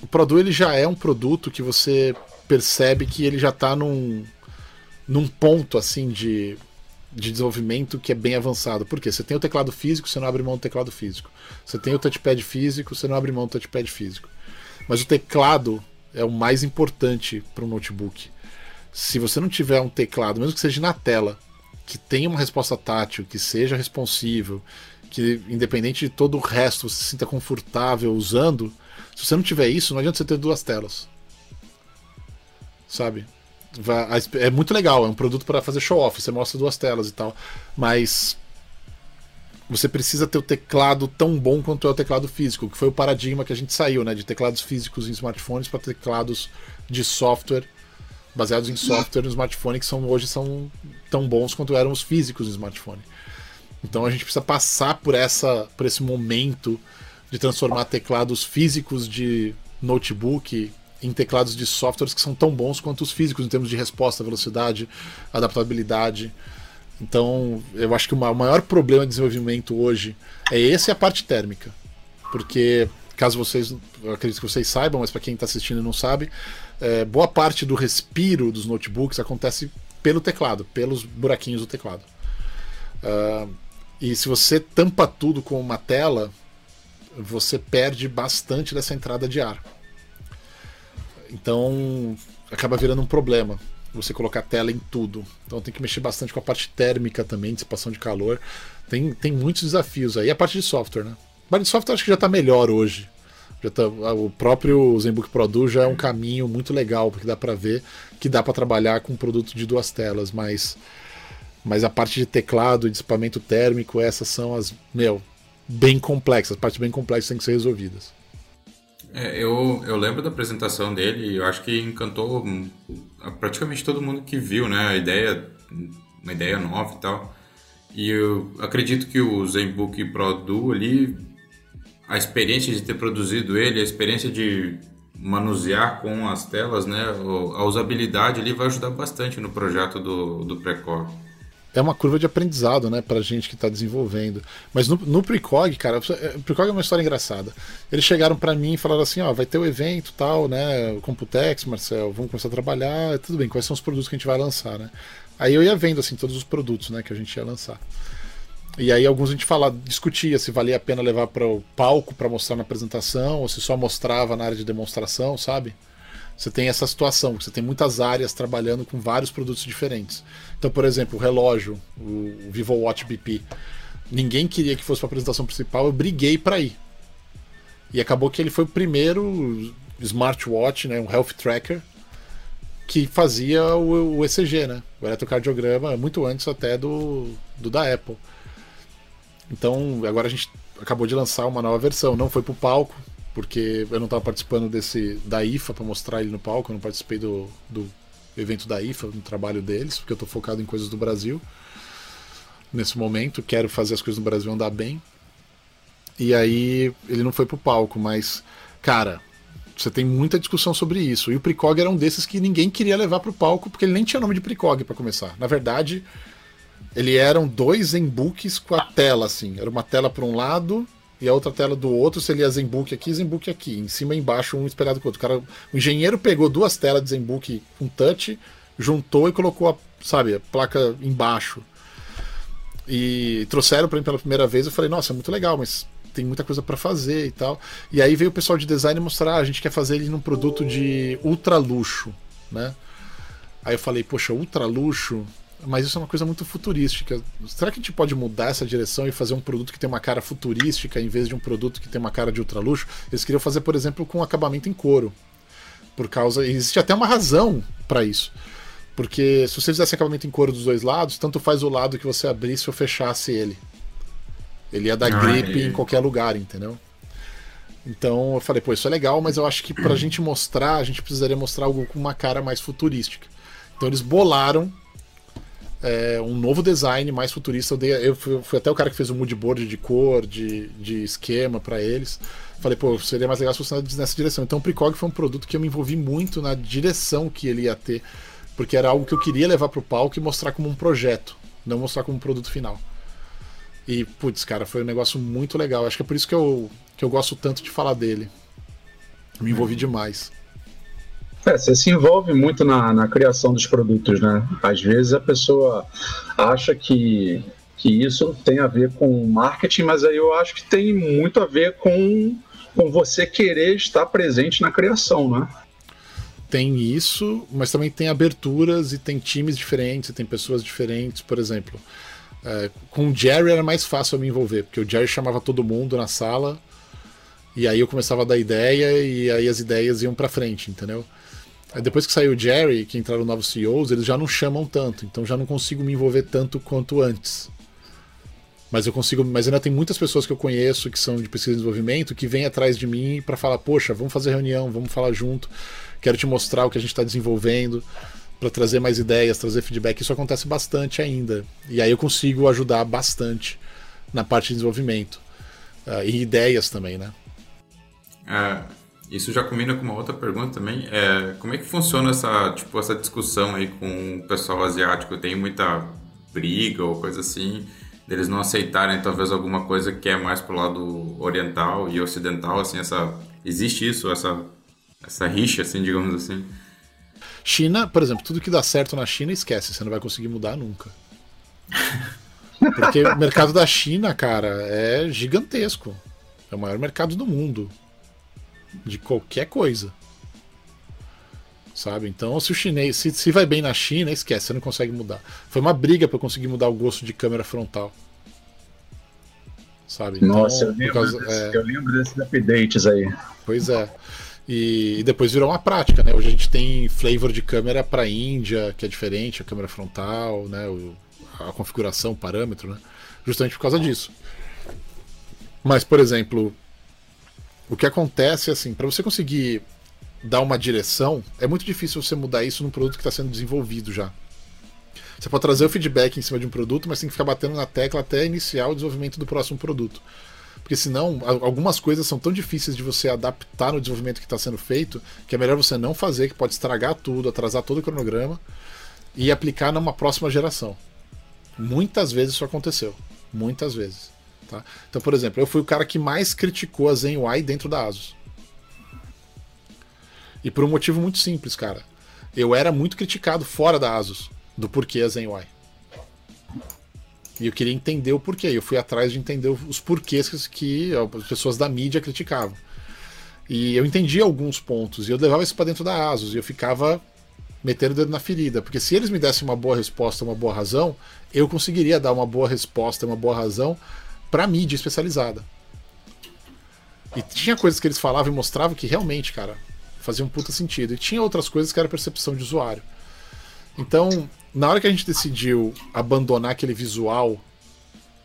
o Pro Duo ele já é um produto que você percebe que ele já está num, num ponto assim de, de desenvolvimento que é bem avançado. Por quê? Você tem o teclado físico, você não abre mão do teclado físico. Você tem o touchpad físico, você não abre mão do touchpad físico. Mas o teclado é o mais importante para um notebook. Se você não tiver um teclado, mesmo que seja na tela, que tenha uma resposta tátil, que seja responsivo, que independente de todo o resto você se sinta confortável usando, se você não tiver isso, não adianta você ter duas telas. Sabe? É muito legal, é um produto para fazer show-off, você mostra duas telas e tal, mas você precisa ter o teclado tão bom quanto é o teclado físico, que foi o paradigma que a gente saiu, né? De teclados físicos em smartphones para teclados de software, baseados em software no smartphone, que são, hoje são tão bons quanto eram os físicos no smartphone. Então a gente precisa passar por, essa, por esse momento de transformar teclados físicos de notebook em teclados de softwares que são tão bons quanto os físicos, em termos de resposta, velocidade, adaptabilidade. Então eu acho que o maior problema de desenvolvimento hoje é esse e a parte térmica. Porque, caso vocês, eu acredito que vocês saibam, mas para quem está assistindo e não sabe, é, boa parte do respiro dos notebooks acontece pelo teclado, pelos buraquinhos do teclado. Uh, e se você tampa tudo com uma tela, você perde bastante dessa entrada de ar. Então acaba virando um problema você colocar tela em tudo. Então tem que mexer bastante com a parte térmica também, dissipação de calor. Tem, tem muitos desafios aí. E a parte de software, né? A parte de software acho que já está melhor hoje. Já tá, o próprio ZenBook Pro Duo já é um caminho muito legal, porque dá para ver que dá para trabalhar com um produto de duas telas, mas, mas a parte de teclado e dissipamento térmico, essas são as, meu, bem complexas, as partes bem complexas têm que ser resolvidas. É, eu, eu lembro da apresentação dele e eu acho que encantou praticamente todo mundo que viu, né? A ideia, uma ideia nova e tal. E eu acredito que o ZenBook Pro Duo ali a experiência de ter produzido ele, a experiência de manusear com as telas, né? A usabilidade ali vai ajudar bastante no projeto do, do Precog. É uma curva de aprendizado, né, pra gente que tá desenvolvendo. Mas no, no Precog, cara, o Precog é uma história engraçada. Eles chegaram pra mim e falaram assim, ó, vai ter o um evento tal, né, o Computex, Marcel, vamos começar a trabalhar, tudo bem, quais são os produtos que a gente vai lançar, né? Aí eu ia vendo, assim, todos os produtos, né, que a gente ia lançar. E aí alguns a gente falava, discutia se valia a pena levar para o palco pra mostrar na apresentação, ou se só mostrava na área de demonstração, sabe? Você tem essa situação, você tem muitas áreas trabalhando com vários produtos diferentes. Então, por exemplo, o relógio, o Vivo Watch B P, ninguém queria que fosse para a apresentação principal, eu briguei para ir. E acabou que ele foi o primeiro smartwatch, né, um health tracker, que fazia o E C G, né, o eletrocardiograma, muito antes até do, do da Apple. Então, agora a gente acabou de lançar uma nova versão, não foi para o palco, porque eu não estava participando desse, da I F A para mostrar ele no palco, eu não participei do, do evento da I F A, no trabalho deles, porque eu estou focado em coisas do Brasil. Nesse momento, quero fazer as coisas no Brasil andar bem. E aí ele não foi pro palco, mas, cara, você tem muita discussão sobre isso. E o Precog era um desses que ninguém queria levar pro palco, porque ele nem tinha nome de Precog para começar. Na verdade, ele eram dois ZenBooks com a tela, assim. Era uma tela para um lado e a outra tela do outro, você lia ZenBook aqui, ZenBook aqui, em cima e embaixo, um espelhado com o outro. O, cara, o engenheiro pegou duas telas de ZenBook com touch, juntou e colocou a, sabe, a placa embaixo. E trouxeram para mim pela primeira vez, eu falei, nossa, é muito legal, mas tem muita coisa para fazer e tal. E aí veio o pessoal de design mostrar, ah, a gente quer fazer ele num produto de ultra luxo, né? Aí eu falei, poxa, ultra luxo... Mas isso é uma coisa muito futurística. Será que a gente pode mudar essa direção e fazer um produto que tem uma cara futurística em vez de um produto que tem uma cara de ultraluxo? Eles queriam fazer, por exemplo, com acabamento em couro. Por causa... Existe até uma razão para isso. Porque se você fizesse acabamento em couro dos dois lados, tanto faz o lado que você abrisse ou fechasse ele. Ele ia dar gripe em qualquer lugar, entendeu? Então eu falei, pô, isso é legal, mas eu acho que pra gente mostrar, a gente precisaria mostrar algo com uma cara mais futurística. Então eles bolaram É, um novo design mais futurista. Eu, dei, eu fui, fui até o cara que fez o mood board de cor, de, de esquema pra eles. Falei, pô, seria mais legal se fosse nessa direção. Então o Precog foi um produto que eu me envolvi muito na direção que ele ia ter, porque era algo que eu queria levar pro palco e mostrar como um projeto, não mostrar como um produto final. E, putz, cara, foi um negócio muito legal. Acho que é por isso que eu, que eu gosto tanto de falar dele. Me envolvi demais. É, você se envolve muito na, na criação dos produtos, né? Às vezes a pessoa acha que, que isso tem a ver com marketing, mas aí eu acho que tem muito a ver com, com você querer estar presente na criação, né? Tem isso, mas também tem aberturas e tem times diferentes, e tem pessoas diferentes, por exemplo. É, com o Jerry era mais fácil eu me envolver, porque o Jerry chamava todo mundo na sala, e aí eu começava a dar ideia, e aí as ideias iam pra frente, entendeu? Depois que saiu o Jerry, que entraram novos C E Os, eles já não chamam tanto, então já não consigo me envolver tanto quanto antes. Mas eu consigo, mas ainda tem muitas pessoas que eu conheço que são de pesquisa e desenvolvimento que vêm atrás de mim para falar, poxa, vamos fazer reunião, vamos falar junto, quero te mostrar o que a gente está desenvolvendo, para trazer mais ideias, trazer feedback. Isso acontece bastante ainda. E aí eu consigo ajudar bastante na parte de desenvolvimento. Uh, e ideias também, né? Ah... Isso já combina com uma outra pergunta também. É, como é que funciona essa, tipo, essa discussão aí com o pessoal asiático? Tem muita briga ou coisa assim, deles não aceitarem talvez alguma coisa que é mais pro lado oriental e ocidental, assim, essa, existe isso, essa, essa rixa, assim, digamos assim? China, por exemplo, tudo que dá certo na China, esquece, você não vai conseguir mudar nunca. Porque o mercado da China, cara, é gigantesco. É o maior mercado do mundo. De qualquer coisa, sabe? Então, se o chinês se, se vai bem na China, esquece, você não consegue mudar. Foi uma briga para eu conseguir mudar o gosto de câmera frontal, sabe? Então, nossa, eu lembro, causa, desse, é... eu lembro desses updates aí. Pois é. E, e depois virou uma prática, né? Hoje a gente tem flavor de câmera para Índia, que é diferente, a câmera frontal, né? O, a configuração, o parâmetro, né? Justamente por causa disso. Mas, por exemplo, o que acontece é assim, para você conseguir dar uma direção, é muito difícil você mudar isso num produto que está sendo desenvolvido já. Você pode trazer o feedback em cima de um produto, mas tem que ficar batendo na tecla até iniciar o desenvolvimento do próximo produto. porque senão algumas coisas são tão difíceis de você adaptar no desenvolvimento que está sendo feito, que é melhor você não fazer, que pode estragar tudo, atrasar todo o cronograma e aplicar numa próxima geração. Muitas vezes isso aconteceu, muitas vezes, tá? Então, por exemplo, eu fui o cara que mais criticou a ZenUI dentro da ASUS, e por um motivo muito simples, cara. Eu era muito criticado fora da ASUS do porquê a ZenUI. E eu queria entender o porquê. Eu fui atrás de entender os porquês que as pessoas da mídia criticavam. E eu entendi alguns pontos. E eu levava isso para dentro da ASUS. E eu ficava metendo o dedo na ferida. Porque se eles me dessem uma boa resposta, uma boa razão, eu conseguiria dar uma boa resposta, uma boa razão para mídia especializada. E tinha coisas que eles falavam e mostravam que realmente, cara, fazia um puta sentido. E tinha outras coisas que era percepção de usuário. Então, na hora que a gente decidiu abandonar aquele visual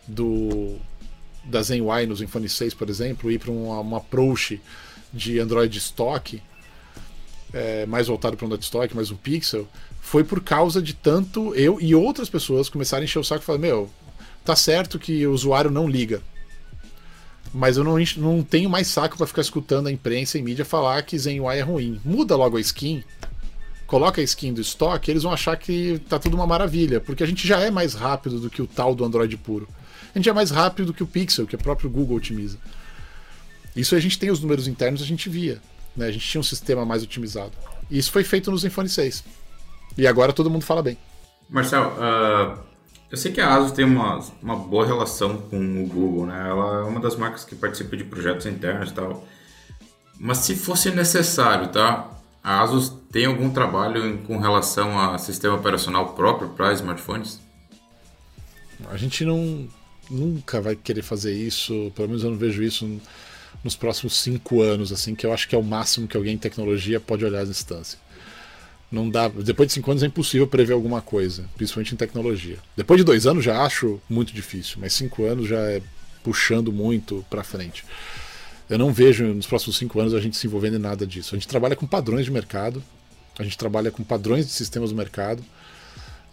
do, da ZenUI no Zenfone seis, por exemplo, e ir para uma, uma approach de Android stock, é, mais voltado para o Android stock, mais um Pixel, foi por causa de tanto eu e outras pessoas começarem a encher o saco e falar: meu, tá certo que o usuário não liga, mas eu não, encho, não tenho mais saco para ficar escutando a imprensa e mídia falar que ZenUI é ruim. Muda logo a skin. Coloca a skin do estoque, eles vão achar que tá tudo uma maravilha, porque a gente já é mais rápido do que o tal do Android puro. A gente é mais rápido do que o Pixel, que o próprio Google otimiza. Isso a gente tem os números internos, a gente via, né? A gente tinha um sistema mais otimizado. E isso foi feito no Zenfone seis. E agora todo mundo fala bem. Marcel, uh, eu sei que a ASUS tem uma, uma boa relação com o Google, né? Ela é uma das marcas que participa de projetos internos e tal. Mas se fosse necessário, tá? A ASUS tem algum trabalho em, com relação a sistema operacional próprio para smartphones? A gente não, nunca vai querer fazer isso, pelo menos eu não vejo isso nos próximos cinco anos, assim, que eu acho que é o máximo que alguém em tecnologia pode olhar à distância. Não dá, depois de cinco anos é impossível prever alguma coisa, principalmente em tecnologia. Depois de dois anos já acho muito difícil, mas cinco anos já é puxando muito para frente. Eu não vejo nos próximos cinco anos a gente se envolvendo em nada disso. A gente trabalha com padrões de mercado, a gente trabalha com padrões de sistemas do mercado,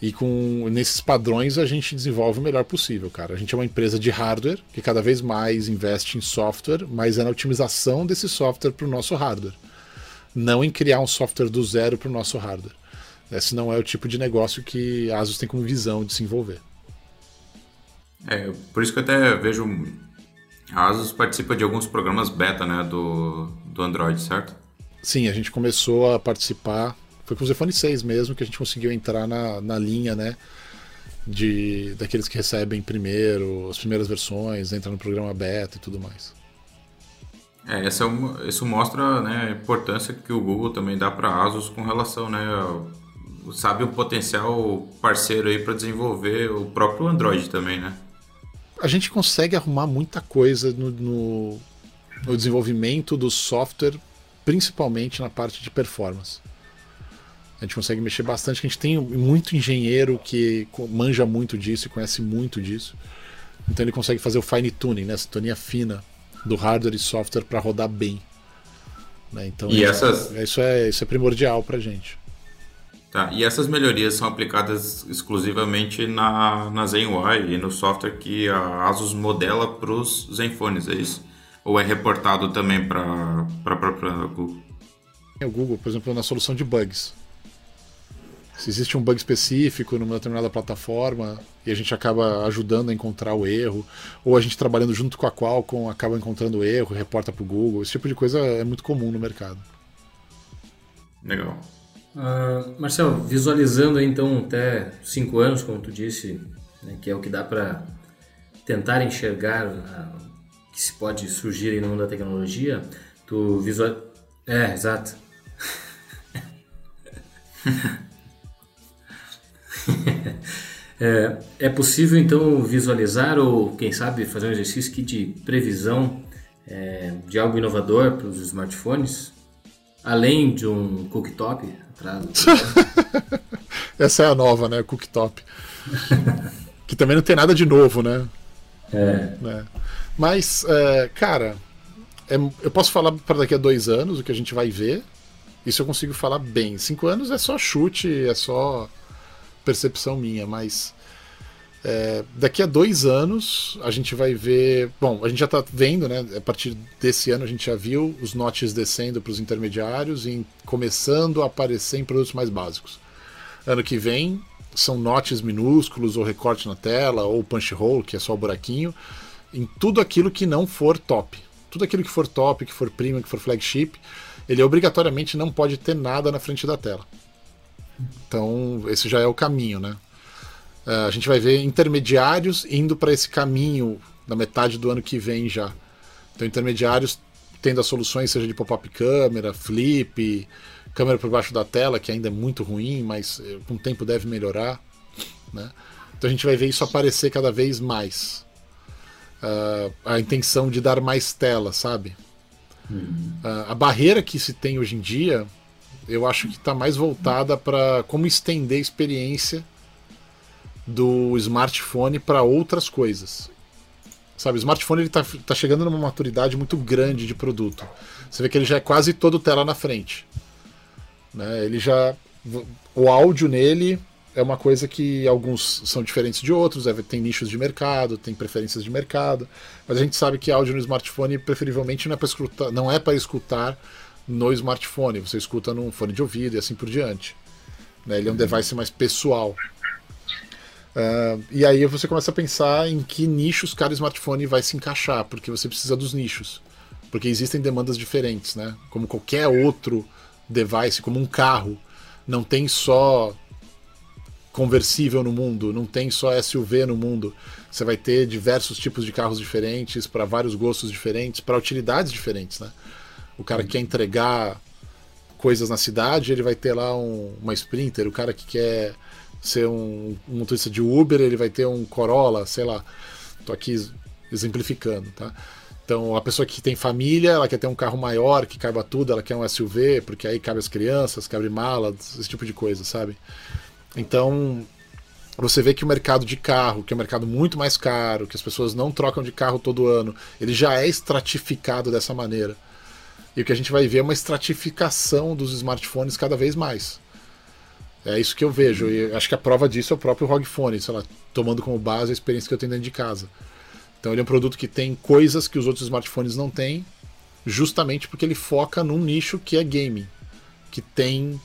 e com, nesses padrões a gente desenvolve o melhor possível, cara. A gente é uma empresa de hardware que cada vez mais investe em software, mas é na otimização desse software para o nosso hardware, não em criar um software do zero para o nosso hardware. Esse não é o tipo de negócio que a ASUS tem como visão de se envolver. É, por isso que eu até vejo... A ASUS participa de alguns programas beta, né, do, do Android, certo? Sim, a gente começou a participar, foi com o Zenfone seis mesmo que a gente conseguiu entrar na, na linha, né, de, daqueles que recebem primeiro, as primeiras versões, entram no programa beta e tudo mais. É, essa é uma, isso mostra, né, a importância que o Google também dá para a ASUS com relação, né, ao, sabe, o potencial parceiro aí para desenvolver o próprio Android também, né? A gente consegue arrumar muita coisa no, no, no desenvolvimento do software, principalmente na parte de performance. A gente consegue mexer bastante, a gente tem muito engenheiro que manja muito disso e conhece muito disso. Então ele consegue fazer o fine tuning, né? A sintonia fina do hardware e software para rodar bem, né? Então e isso, essas... isso, é, isso é primordial pra gente. Tá, e essas melhorias são aplicadas exclusivamente na, na ZenUI e no software que a ASUS modela para os Zenfones, é isso? Ou é reportado também para a própria Google? O Google, por exemplo, na solução de bugs. Se existe um bug específico numa determinada plataforma e a gente acaba ajudando a encontrar o erro, ou a gente trabalhando junto com a Qualcomm acaba encontrando o erro, reporta para o Google, esse tipo de coisa é muito comum no mercado. Legal. Uh, Marcel, visualizando então até cinco anos, como tu disse, né, que é o que dá para tentar enxergar uh, que se pode surgir aí no mundo da tecnologia, tu visual... É, exato. é, é possível então visualizar ou, quem sabe, fazer um exercício aqui de previsão é, de algo inovador para os smartphones? Além de um cooktop atrás. Essa é a nova, né? Cooktop. Que também não tem nada de novo, né? É. é. Mas, é, cara, é, eu posso falar para daqui a dois anos o que a gente vai ver. Isso eu consigo falar bem. Cinco anos é só chute, é só percepção minha, mas É, daqui a dois anos a gente vai ver, bom, a gente já está vendo, né, a partir desse ano a gente já viu os notches descendo para os intermediários e começando a aparecer em produtos mais básicos. Ano que vem são notches minúsculos ou recorte na tela ou punch hole, que é só o buraquinho, em tudo aquilo que não for top. Tudo aquilo que for top, que for premium, que for flagship, ele obrigatoriamente não pode ter nada na frente da tela. Então esse já é o caminho, né? Uh, a gente vai ver intermediários indo para esse caminho na metade do ano que vem já. Então, intermediários tendo as soluções, seja de pop-up câmera, flip, câmera por baixo da tela, que ainda é muito ruim, mas com o tempo deve melhorar, né? Então, a gente vai ver isso aparecer cada vez mais. Uh, a intenção de dar mais tela, sabe? Uhum. Uh, a barreira que se tem hoje em dia, eu acho que está mais voltada para como estender a experiência do smartphone para outras coisas, sabe? O smartphone ele tá, tá chegando numa maturidade muito grande de produto. Você vê que ele já é quase todo tela na frente, né? Ele já, o áudio nele é uma coisa que alguns são diferentes de outros, é, tem nichos de mercado, tem preferências de mercado, mas a gente sabe que áudio no smartphone preferivelmente não é para escutar, não é para escutar no smartphone. Você escuta num fone de ouvido e assim por diante, né? Ele é um device mais pessoal. Uh, e aí você começa a pensar em que nichos cada smartphone vai se encaixar, porque você precisa dos nichos, porque existem demandas diferentes, né? Como qualquer outro device, como um carro, não tem só conversível no mundo, não tem só S U V no mundo, você vai ter diversos tipos de carros diferentes, para vários gostos diferentes, para utilidades diferentes, né? O cara que quer entregar coisas na cidade, ele vai ter lá um, uma Sprinter, o cara que quer ser um, um motorista de Uber, ele vai ter um Corolla, sei lá, tô aqui exemplificando, tá? Então a pessoa que tem família, ela quer ter um carro maior, que caiba tudo, ela quer um S U V, porque aí cabe as crianças, cabe mala, esse tipo de coisa, sabe? Então você vê que o mercado de carro, que é um mercado muito mais caro, que as pessoas não trocam de carro todo ano, ele já é estratificado dessa maneira. E o que a gente vai ver é uma estratificação dos smartphones cada vez mais. É isso que eu vejo, e acho que a prova disso é o próprio R O G Phone, sei lá, tomando como base a experiência que eu tenho dentro de casa. Então ele é um produto que tem coisas que os outros smartphones não têm, justamente porque ele foca num nicho que é game, que tem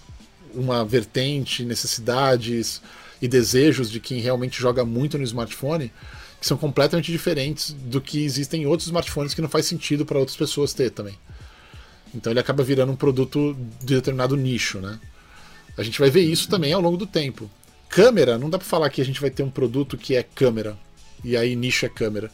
uma vertente, necessidades e desejos de quem realmente joga muito no smartphone, que são completamente diferentes do que existem em outros smartphones que não faz sentido para outras pessoas ter também. Então ele acaba virando um produto de determinado nicho, né? A gente vai ver isso também ao longo do tempo. Câmera, não dá pra falar que a gente vai ter um produto que é câmera, e aí nicho é câmera,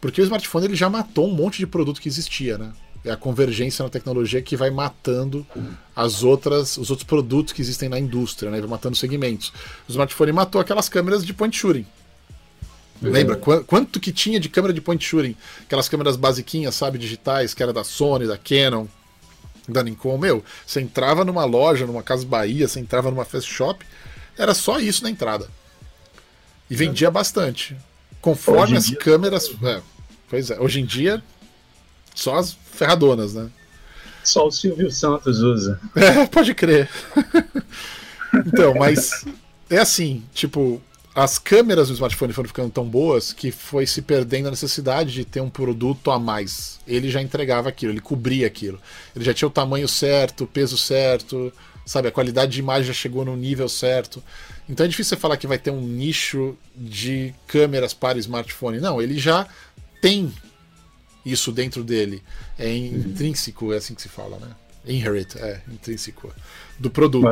porque o smartphone ele já matou um monte de produto que existia, né? É a convergência na tecnologia que vai matando as outras, os outros produtos que existem na indústria, né? Vai matando segmentos. O smartphone matou aquelas câmeras de point shooting. É. Lembra? Qu- quanto que tinha de câmera de point shooting? Aquelas câmeras basiquinhas, sabe, digitais, que era da Sony, da Canon, da Nikon. Meu, você entrava numa loja, numa Casa Bahia, você entrava numa fast shop, era só isso na entrada. E vendia é. bastante. Conforme as dia... câmeras... É, pois é, hoje em dia, só as ferradonas, né? Só o Silvio Santos usa. É, pode crer. Então, mas é assim, tipo, as câmeras do smartphone foram ficando tão boas que foi se perdendo a necessidade de ter um produto a mais. Ele já entregava aquilo, ele cobria aquilo. Ele já tinha o tamanho certo, o peso certo, sabe? A qualidade de imagem já chegou no nível certo. Então é difícil você falar que vai ter um nicho de câmeras para smartphone. Não, ele já tem isso dentro dele. É intrínseco, é assim que se fala, né? Inherent, é, intrínseco do produto.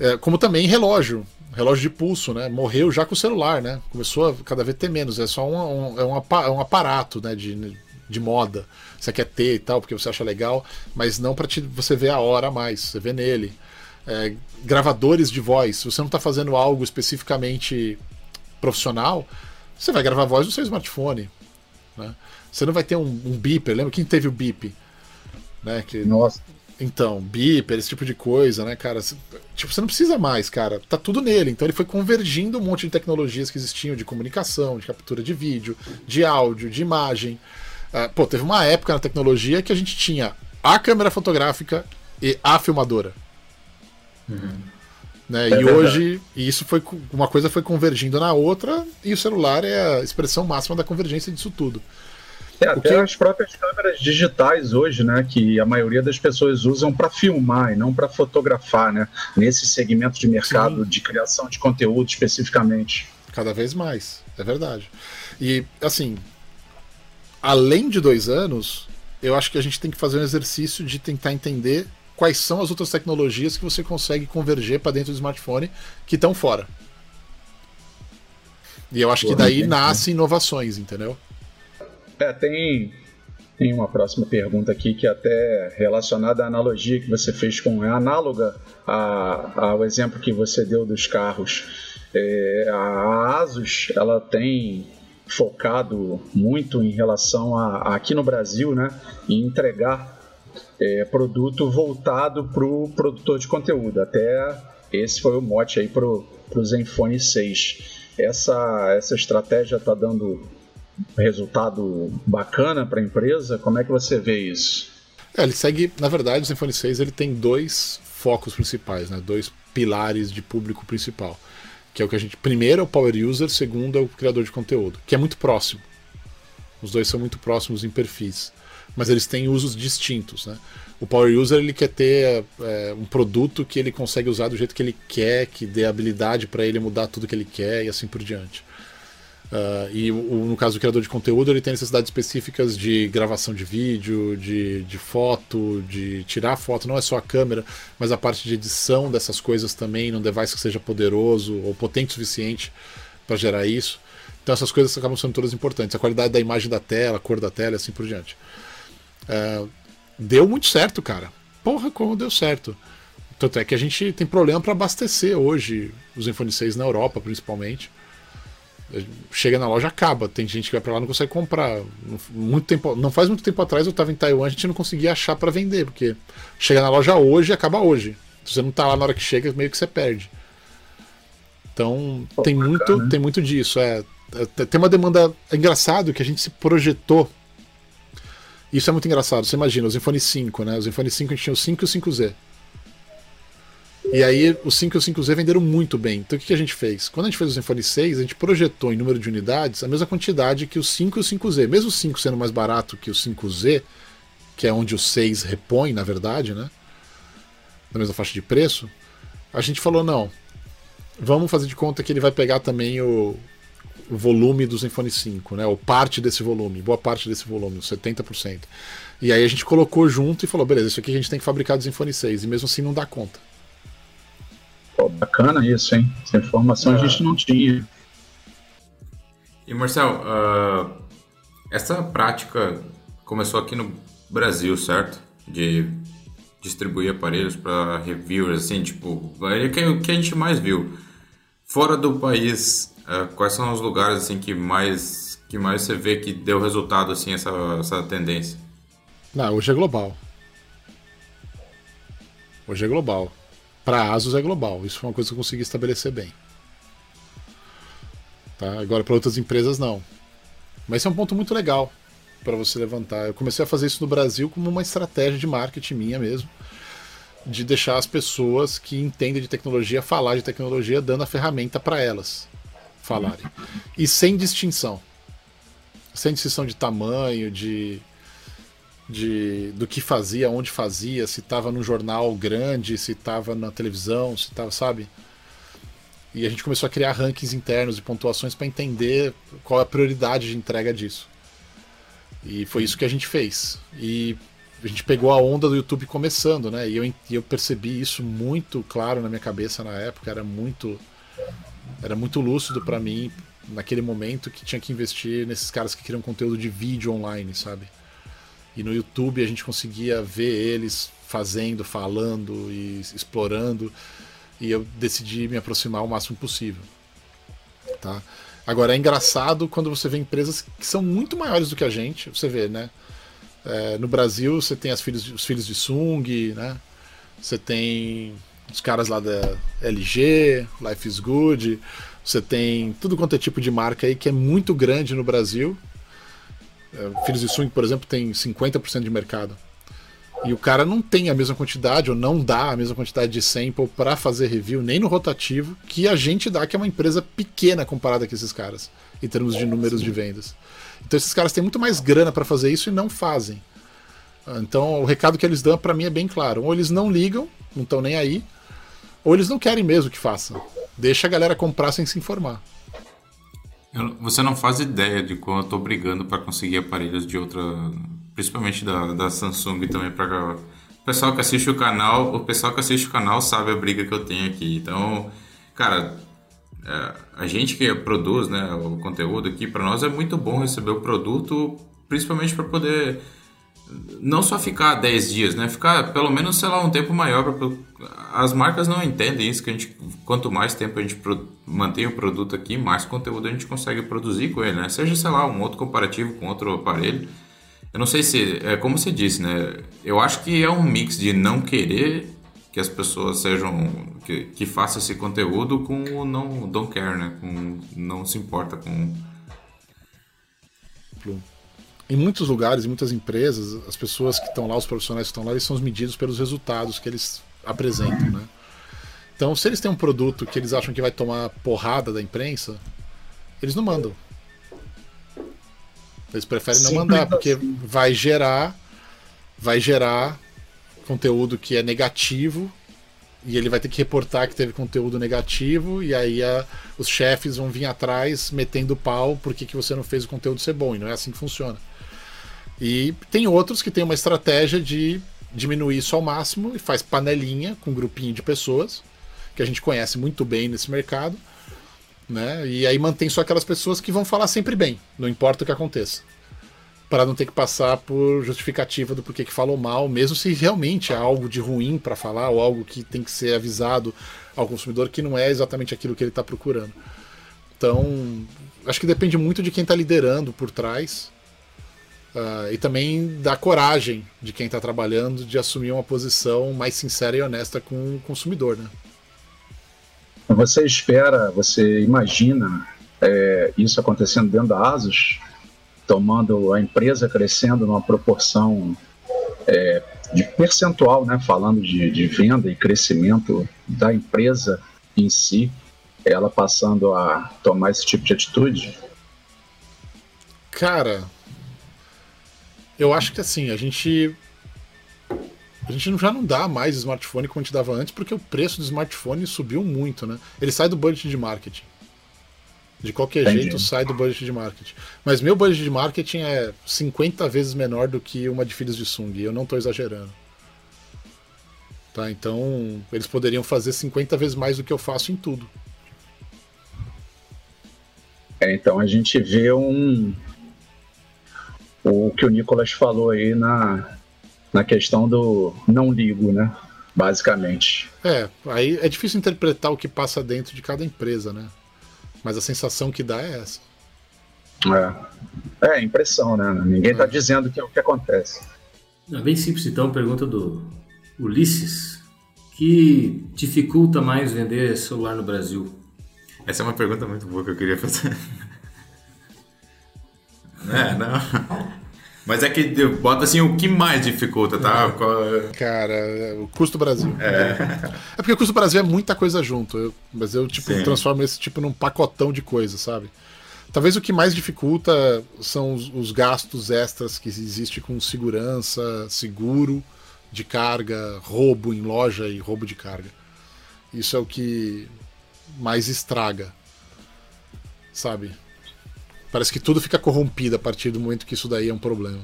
É, como também relógio. Relógio de pulso, né? Morreu já com o celular, né? Começou a cada vez ter menos. É só um, um, é um aparato, né? De, de moda. Você quer ter e tal, porque você acha legal, mas não para você ver a hora a mais. Você vê nele. É, gravadores de voz. Se você não está fazendo algo especificamente profissional, você vai gravar voz no seu smartphone, né? Você não vai ter um, um beeper. Lembra? Quem teve o beep? Né? Que... Nossa. Então, beeper, esse tipo de coisa, né, cara? Tipo, você não precisa mais, cara. Tá tudo nele. Então ele foi convergindo um monte de tecnologias que existiam, de comunicação, de captura de vídeo, de áudio, de imagem. Ah, pô, teve uma época na tecnologia que a gente tinha a câmera fotográfica e a filmadora. Uhum. Né? É e hoje, e isso foi, uma coisa foi convergindo na outra, e o celular é a expressão máxima da convergência disso tudo. É, até que... as próprias câmeras digitais hoje, né, que a maioria das pessoas usam para filmar e não para fotografar, né, nesse segmento de mercado. Sim. De criação de conteúdo especificamente. Cada vez mais, é verdade. E, assim, além de dois anos, eu acho que a gente tem que fazer um exercício de tentar entender quais são as outras tecnologias que você consegue converger para dentro do smartphone que estão fora. E eu acho que daí nascem inovações, entendeu? É, tem, tem uma próxima pergunta aqui que é até relacionada à analogia que você fez com... É análoga a, ao exemplo que você deu dos carros. É, a ASUS, ela tem focado muito em relação a, a aqui no Brasil, né, em entregar é, produto voltado para o produtor de conteúdo. Até esse foi o mote aí para o Zenfone seis. Essa, essa estratégia está dando... resultado bacana para a empresa? Como é que você vê isso? É, ele segue, na verdade, o Zenfone seis ele tem dois focos principais, né? Dois pilares de público principal, que é o que a gente... Primeiro é o power user, segundo é o criador de conteúdo, que é muito próximo. Os dois são muito próximos em perfis, mas eles têm usos distintos, né? O power user ele quer ter é, um produto que ele consegue usar do jeito que ele quer, que dê habilidade para ele mudar tudo que ele quer e assim por diante. Uh, e o, no caso do criador de conteúdo, ele tem necessidades específicas de gravação de vídeo, de, de foto, de tirar foto, não é só a câmera, mas a parte de edição dessas coisas também, num device que seja poderoso ou potente o suficiente para gerar isso. Então essas coisas acabam sendo todas importantes, a qualidade da imagem da tela, a cor da tela e assim por diante. Uh, deu muito certo, cara. Porra, como deu certo. Tanto é que a gente tem problema para abastecer hoje o Zenfone seis na Europa, principalmente. Chega na loja, acaba. Tem gente que vai pra lá e não consegue comprar. Muito tempo, não faz muito tempo atrás eu tava em Taiwan, a gente não conseguia achar pra vender, porque chega na loja hoje e acaba hoje. Se você não tá lá na hora que chega, meio que você perde. Então, oh, tem, bacana, muito, né? Tem muito disso. É, é, tem uma demanda... É engraçado que a gente se projetou. Isso é muito engraçado. Você imagina, o Zenfone cinco, né? O Zenfone cinco a gente tinha o cinco e o cinco Z. E aí os cinco e o cinco Z venderam muito bem. Então o que a gente fez? Quando a gente fez o Zenfone seis, a gente projetou em número de unidades a mesma quantidade que o cinco e o cinco Z. Mesmo o cinco sendo mais barato que o cinco Z, que é onde o seis repõe, na verdade, né? Na mesma faixa de preço, a gente falou, não, vamos fazer de conta que ele vai pegar também o, o volume do Zenfone cinco, né? Ou parte desse volume, boa parte desse volume, setenta por cento. E aí a gente colocou junto e falou, beleza, isso aqui a gente tem que fabricar do Zenfone seis, e mesmo assim não dá conta. Pô, bacana isso, hein? Essa informação ah. a gente não tinha. E, Marcel, uh, essa prática começou aqui no Brasil, certo? De distribuir aparelhos para reviewers, assim, tipo... É o que a gente mais viu. Fora do país, uh, quais são os lugares, assim, que mais, que mais você vê que deu resultado, assim, essa, essa tendência? Não, hoje é global. Hoje é global. Para a ASUS é global, isso foi uma coisa que eu consegui estabelecer bem. Tá? Agora, para outras empresas, não. Mas isso é um ponto muito legal para você levantar. Eu comecei a fazer isso no Brasil como uma estratégia de marketing minha mesmo, de deixar as pessoas que entendem de tecnologia falar de tecnologia, dando a ferramenta para elas falarem. E sem distinção. Sem distinção de tamanho, de... De, do que fazia, onde fazia, se estava num jornal grande, se estava na televisão, se estava, sabe? E a gente começou a criar rankings internos e pontuações para entender qual é a prioridade de entrega disso. E foi isso que a gente fez. E a gente pegou a onda do YouTube começando, né? E eu, eu percebi isso muito claro na minha cabeça na época, era muito, era muito lúcido para mim naquele momento que tinha que investir nesses caras que criam conteúdo de vídeo online, sabe? E no YouTube a gente conseguia ver eles fazendo, falando e explorando. E eu decidi me aproximar o máximo possível. Tá? Agora, é engraçado quando você vê empresas que são muito maiores do que a gente. Você vê, né? É, no Brasil você tem as filhos, os filhos de Sung, né? Você tem os caras lá da L G, Life is Good. Você tem tudo quanto é tipo de marca aí que é muito grande no Brasil. Filhos de Sung, por exemplo, tem cinquenta por cento de mercado. E o cara não tem a mesma quantidade, ou não dá a mesma quantidade de sample para fazer review, nem no rotativo, que a gente dá, que é uma empresa pequena comparada com esses caras, em termos de números de vendas. Então esses caras têm muito mais grana para fazer isso e não fazem. Então o recado que eles dão para mim é bem claro. Ou eles não ligam, não estão nem aí, ou eles não querem mesmo que façam. Deixa a galera comprar sem se informar. Eu, você não faz ideia de como eu tô brigando para conseguir aparelhos de outra... Principalmente da, da Samsung também para gravar. O pessoal que assiste o canal, o pessoal que assiste o canal sabe a briga que eu tenho aqui. Então, cara, a gente que produz, né, o conteúdo aqui, para nós é muito bom receber o produto, principalmente para poder não só ficar dez dias, né, ficar pelo menos, sei lá, um tempo maior. Pra, as marcas não entendem isso, que a gente, quanto mais tempo a gente pro, mantém o produto aqui, mais conteúdo a gente consegue produzir com ele, né? Seja, sei lá, um outro comparativo com outro aparelho. Eu não sei se, é como você disse, né? Eu acho que é um mix de não querer que as pessoas sejam, que, que façam esse conteúdo com o não don't care, né? Com não se importa com... Em muitos lugares, em muitas empresas, as pessoas que estão lá, os profissionais que estão lá, eles são medidos pelos resultados que eles apresentam, né? Então, se eles têm um produto que eles acham que vai tomar porrada da imprensa, eles não mandam. Eles preferem não mandar, porque vai gerar, vai gerar conteúdo que é negativo e ele vai ter que reportar que teve conteúdo negativo e aí a, os chefes vão vir atrás metendo pau porque que você não fez o conteúdo ser bom, e não é assim que funciona. E tem outros que têm uma estratégia de diminuir isso ao máximo e faz panelinha com um grupinho de pessoas que a gente conhece muito bem nesse mercado, né? E aí mantém só aquelas pessoas que vão falar sempre bem, não importa o que aconteça, para não ter que passar por justificativa do porquê que falou mal, mesmo se realmente há algo de ruim para falar ou algo que tem que ser avisado ao consumidor que não é exatamente aquilo que ele está procurando. Então acho que depende muito de quem está liderando por trás, uh, e também da coragem de quem está trabalhando de assumir uma posição mais sincera e honesta com o consumidor, né? Você espera, você imagina é, isso acontecendo dentro da ASUS, tomando a empresa crescendo numa proporção é, de percentual, né, falando de, de venda e crescimento da empresa em si, ela passando a tomar esse tipo de atitude? Cara, eu acho que assim, a gente... A gente já não dá mais smartphone como a gente dava antes, porque o preço do smartphone subiu muito, né? Ele sai do budget de marketing. De qualquer Entendi. jeito, sai do budget de marketing. Mas meu budget de marketing é cinquenta vezes menor do que uma de filhos de Sung, e eu não estou exagerando. Tá? Então, eles poderiam fazer cinquenta vezes mais do que eu faço em tudo. É, então a gente vê um... o que o Nicolas falou aí na... na questão do não ligo, né? Basicamente. É, aí é difícil interpretar o que passa dentro de cada empresa, né? Mas a sensação que dá é essa. É, é impressão, né? Ninguém é. tá dizendo que é o que acontece. É bem simples, então, pergunta do Ulisses. Que dificulta mais vender celular no Brasil? Essa é uma pergunta muito boa que eu queria fazer. É, não... Mas é que bota assim, o que mais dificulta, tá? Cara, o custo do Brasil. É, é porque o custo do Brasil é muita coisa junto. Eu, mas eu tipo, transformo esse tipo num pacotão de coisas, sabe? Talvez o que mais dificulta são os, os gastos extras que existem com segurança, seguro de carga, roubo em loja e roubo de carga. Isso é o que mais estraga, sabe? Parece que tudo fica corrompido a partir do momento que isso daí é um problema.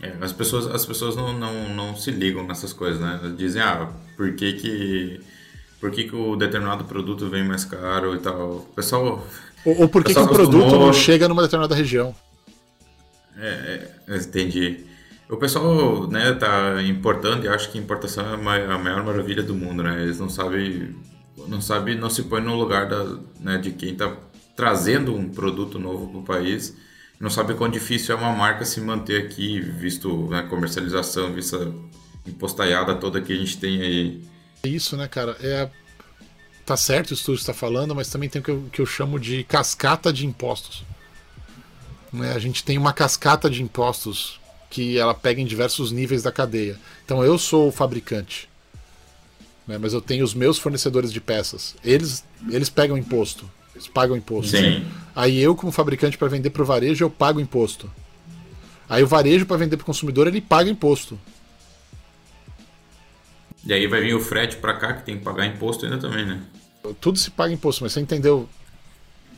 É, as pessoas, as pessoas não, não, não se ligam nessas coisas, né? Dizem, ah, por que que, por que que o determinado produto vem mais caro e tal. O pessoal... Ou, ou por que, que o produto não chega numa determinada região. É, é, entendi. O pessoal, né, tá importando e acha que importação é a maior maravilha do mundo, né? Eles não sabem, não sabem, não se põem no lugar da, né, de quem tá trazendo um produto novo para o país, não sabe quão difícil é uma marca se manter aqui, visto a comercialização, visto a empostaiada toda que a gente tem aí. É isso, né, cara? É... Tá certo o estudo que você está falando, mas também tem o que eu, que eu chamo de cascata de impostos. Né? A gente tem uma cascata de impostos que ela pega em diversos níveis da cadeia. Então eu sou o fabricante, né, mas eu tenho os meus fornecedores de peças. Eles, eles pegam imposto, eles pagam imposto. Sim. Aí eu, como fabricante, para vender para o varejo, eu pago imposto. Aí o varejo, para vender para o consumidor, ele paga imposto. E aí vai vir o frete para cá, que tem que pagar imposto ainda também, né? Tudo se paga imposto, mas você entendeu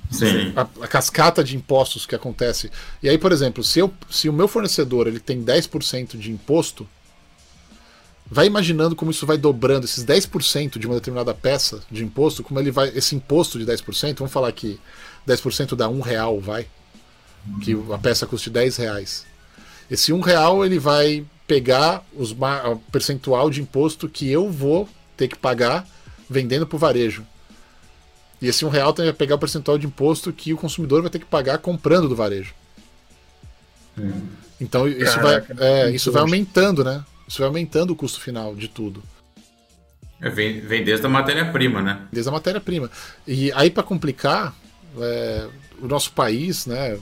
Sim. A, a cascata de impostos que acontece. E aí, por exemplo, se, eu, se o meu fornecedor ele tem dez por cento de imposto, vai imaginando como isso vai dobrando, esses dez por cento de uma determinada peça de imposto, como ele vai, esse imposto de dez por cento, vamos falar que dez por cento dá um real, vai, que a peça custe dez reais. Esse um real ele vai pegar os, o percentual de imposto que eu vou ter que pagar vendendo para o varejo. E esse um real também vai pegar o percentual de imposto que o consumidor vai ter que pagar comprando do varejo. Hum. Então isso, Caraca, vai, é, isso vai aumentando, né? Isso vai aumentando o custo final de tudo. É, vem, vem desde a matéria-prima, né? Desde a matéria-prima. E aí, para complicar, é, o nosso país, né?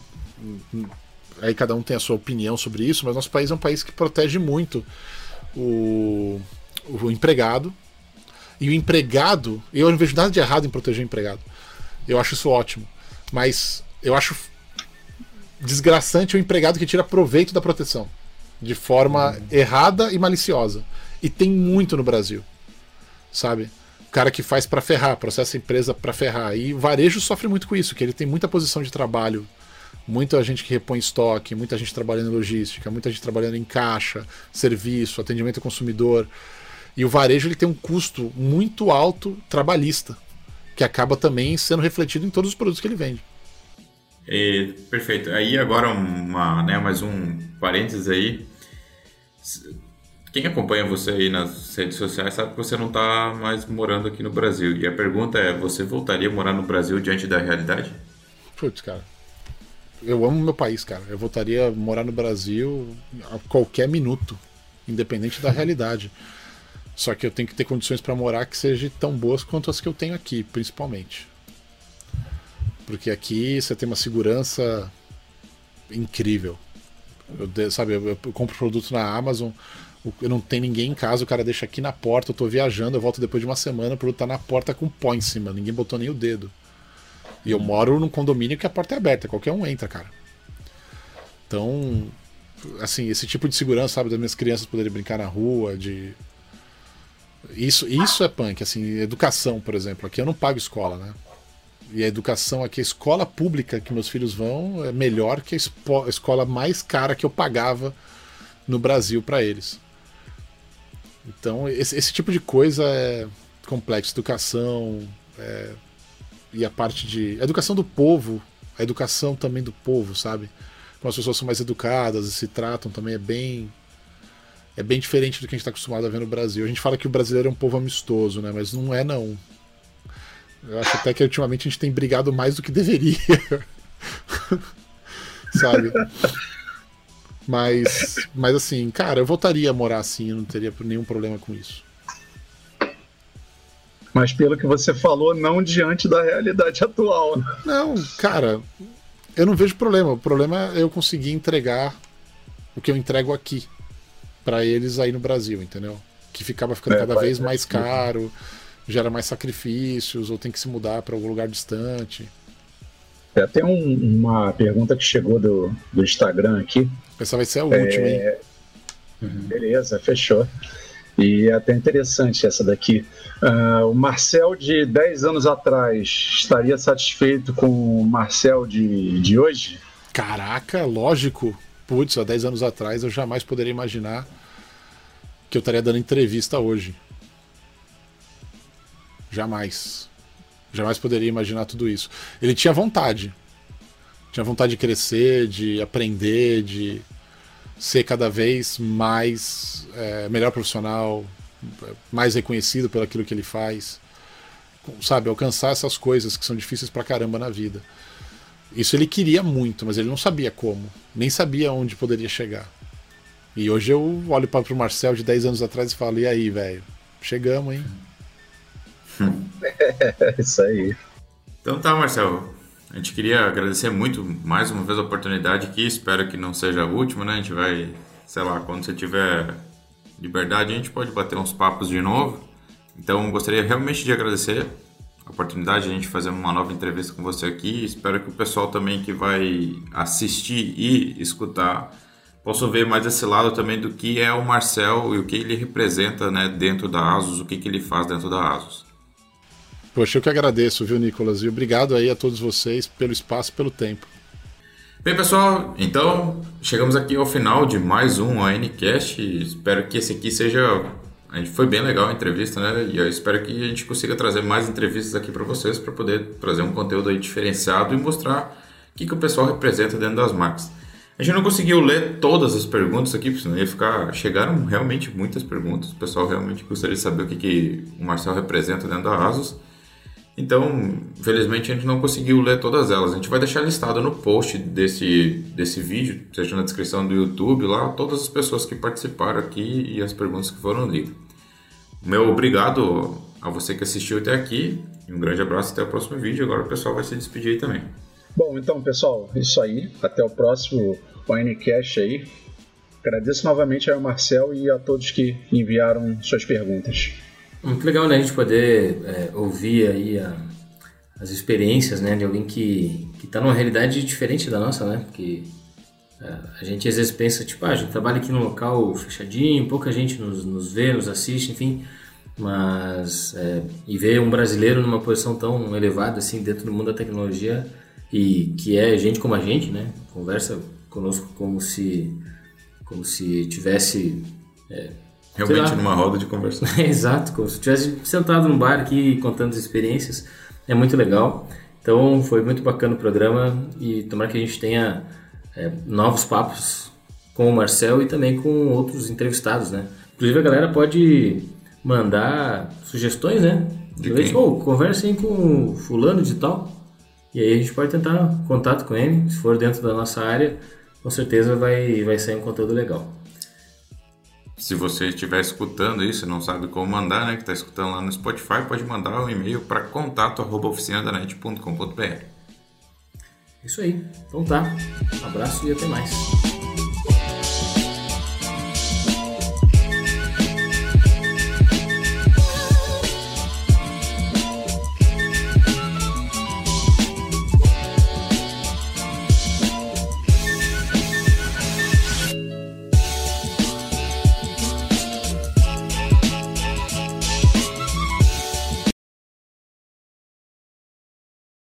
Aí cada um tem a sua opinião sobre isso, mas nosso país é um país que protege muito o, o empregado. E o empregado, eu não vejo nada de errado em proteger o empregado. Eu acho isso ótimo. Mas eu acho desgraçante o empregado que tira proveito da proteção de forma uhum. errada e maliciosa. E tem muito no Brasil, sabe? O cara que faz pra ferrar, processa a empresa pra ferrar. E o varejo sofre muito com isso, que ele tem muita posição de trabalho, muita gente que repõe estoque, muita gente trabalhando em logística, muita gente trabalhando em caixa, serviço, atendimento ao consumidor. E o varejo ele tem um custo muito alto trabalhista, que acaba também sendo refletido em todos os produtos que ele vende. É, perfeito. Aí agora uma, né, mais um parênteses aí. Quem acompanha você aí nas redes sociais sabe que você não está mais morando aqui no Brasil. E a pergunta é, você voltaria a morar no Brasil diante da realidade? Putz, cara. Eu amo meu país, cara. Eu voltaria a morar no Brasil a qualquer minuto, independente da realidade. Só que eu tenho que ter condições para morar que sejam tão boas quanto as que eu tenho aqui, principalmente. Porque aqui você tem uma segurança incrível. Eu, sabe, eu compro produto na Amazon, eu não tenho ninguém em casa, o cara deixa aqui na porta, eu tô viajando, eu volto depois de uma semana, o produto tá na porta com pó em cima, ninguém botou nem o dedo. E eu moro num condomínio que a porta é aberta, qualquer um entra, cara. Então, assim, esse tipo de segurança, sabe, das minhas crianças poderem brincar na rua, de... Isso, isso é punk, assim, educação, por exemplo, aqui eu não pago escola, né? E a educação aqui, a escola pública que meus filhos vão é melhor que a, espo- a escola mais cara que eu pagava no Brasil para eles. Então, esse, esse tipo de coisa é complexo, educação é... e a parte de... A educação do povo, a educação também do povo, sabe? Quando as pessoas são mais educadas e se tratam também é bem... É bem diferente do que a gente está acostumado a ver no Brasil. A gente fala que o brasileiro é um povo amistoso, né? Mas não é, não. Eu acho até que ultimamente a gente tem brigado mais do que deveria. Sabe? Mas, mas assim, cara, eu voltaria a morar assim, eu não teria nenhum problema com isso. Mas pelo que você falou, não diante da realidade atual. Né? Não, cara, eu não vejo problema. O problema é eu conseguir entregar o que eu entrego aqui para eles aí no Brasil, entendeu? Que ficava ficando é, cada vez mais é. caro, gera mais sacrifícios, ou tem que se mudar para algum lugar distante. É, tem um, uma pergunta que chegou do, do Instagram aqui. Essa vai ser a última, é... hein? Uhum. Beleza, fechou. E é até interessante essa daqui. Uh, o Marcel de dez anos atrás estaria satisfeito com o Marcel de, de hoje? Caraca, lógico. Putz, há dez anos atrás eu jamais poderia imaginar que eu estaria dando entrevista hoje. Jamais. Jamais poderia imaginar tudo isso. Ele tinha vontade. Tinha vontade de crescer, de aprender, de ser cada vez mais é, melhor profissional, mais reconhecido por aquilo que ele faz. Sabe, alcançar essas coisas que são difíceis pra caramba na vida. Isso ele queria muito, mas ele não sabia como. Nem sabia onde poderia chegar. E hoje eu olho para o Marcel de dez anos atrás e falo, e aí, velho? Chegamos, hein? É, isso aí. Então tá, Marcel. A gente queria agradecer muito mais uma vez a oportunidade aqui. Espero que não seja a última, né? A gente vai sei lá, quando você tiver liberdade, a gente pode bater uns papos de novo. Então, gostaria realmente de agradecer a oportunidade de a gente fazer uma nova entrevista com você aqui. Espero que o pessoal também que vai assistir e escutar possa ver mais esse lado também do que é o Marcel e o que ele representa, né, dentro da ASUS, o que, que ele faz dentro da ASUS. Poxa, eu que agradeço, viu, Nicolas? E obrigado aí a todos vocês pelo espaço e pelo tempo. Bem, pessoal, então chegamos aqui ao final de mais um ONCast. Espero que esse aqui seja... A gente foi bem legal a entrevista, né? E eu espero que a gente consiga trazer mais entrevistas aqui para vocês, para poder trazer um conteúdo aí diferenciado e mostrar o que, que o pessoal representa dentro das marcas. A gente não conseguiu ler todas as perguntas aqui, porque senão ia ficar... Chegaram realmente muitas perguntas. O pessoal realmente gostaria de saber o que, que o Marcel representa dentro da ASUS. Então, felizmente a gente não conseguiu ler todas elas. A gente vai deixar listado no post desse, desse vídeo, seja na descrição do YouTube, lá, todas as pessoas que participaram aqui e as perguntas que foram lidas. Meu obrigado a você que assistiu até aqui. Um grande abraço, até o próximo vídeo. Agora o pessoal vai se despedir aí também. Bom, então, pessoal, isso aí. Até o próximo ONCast aí. Agradeço novamente ao Marcel e a todos que enviaram suas perguntas. Muito legal, né, a gente poder é, ouvir aí a, as experiências, né, de alguém que está numa realidade diferente da nossa, né, porque é, a gente às vezes pensa, tipo, ah, a gente trabalha aqui num local fechadinho, pouca gente nos, nos vê, nos assiste, enfim, mas é, e ver um brasileiro numa posição tão elevada, assim, dentro do mundo da tecnologia e que é gente como a gente, né, conversa conosco como se, como se tivesse... É, realmente numa roda de conversa. Exato, como se tivesse sentado num bar aqui contando as experiências. É muito legal. Então foi muito bacana o programa e tomara que a gente tenha é, novos papos com o Marcel e também com outros entrevistados, né? Inclusive a galera pode mandar sugestões, né? De vez, oh, conversem com fulano de tal. E aí a gente pode tentar contato com ele. Se for dentro da nossa área, com certeza vai, vai sair um conteúdo legal. Se você estiver escutando isso e não sabe como mandar, né, que está escutando lá no Spotify, pode mandar um e-mail para contato arroba oficina da net ponto com ponto br. Isso aí. Então tá. Um abraço e até mais.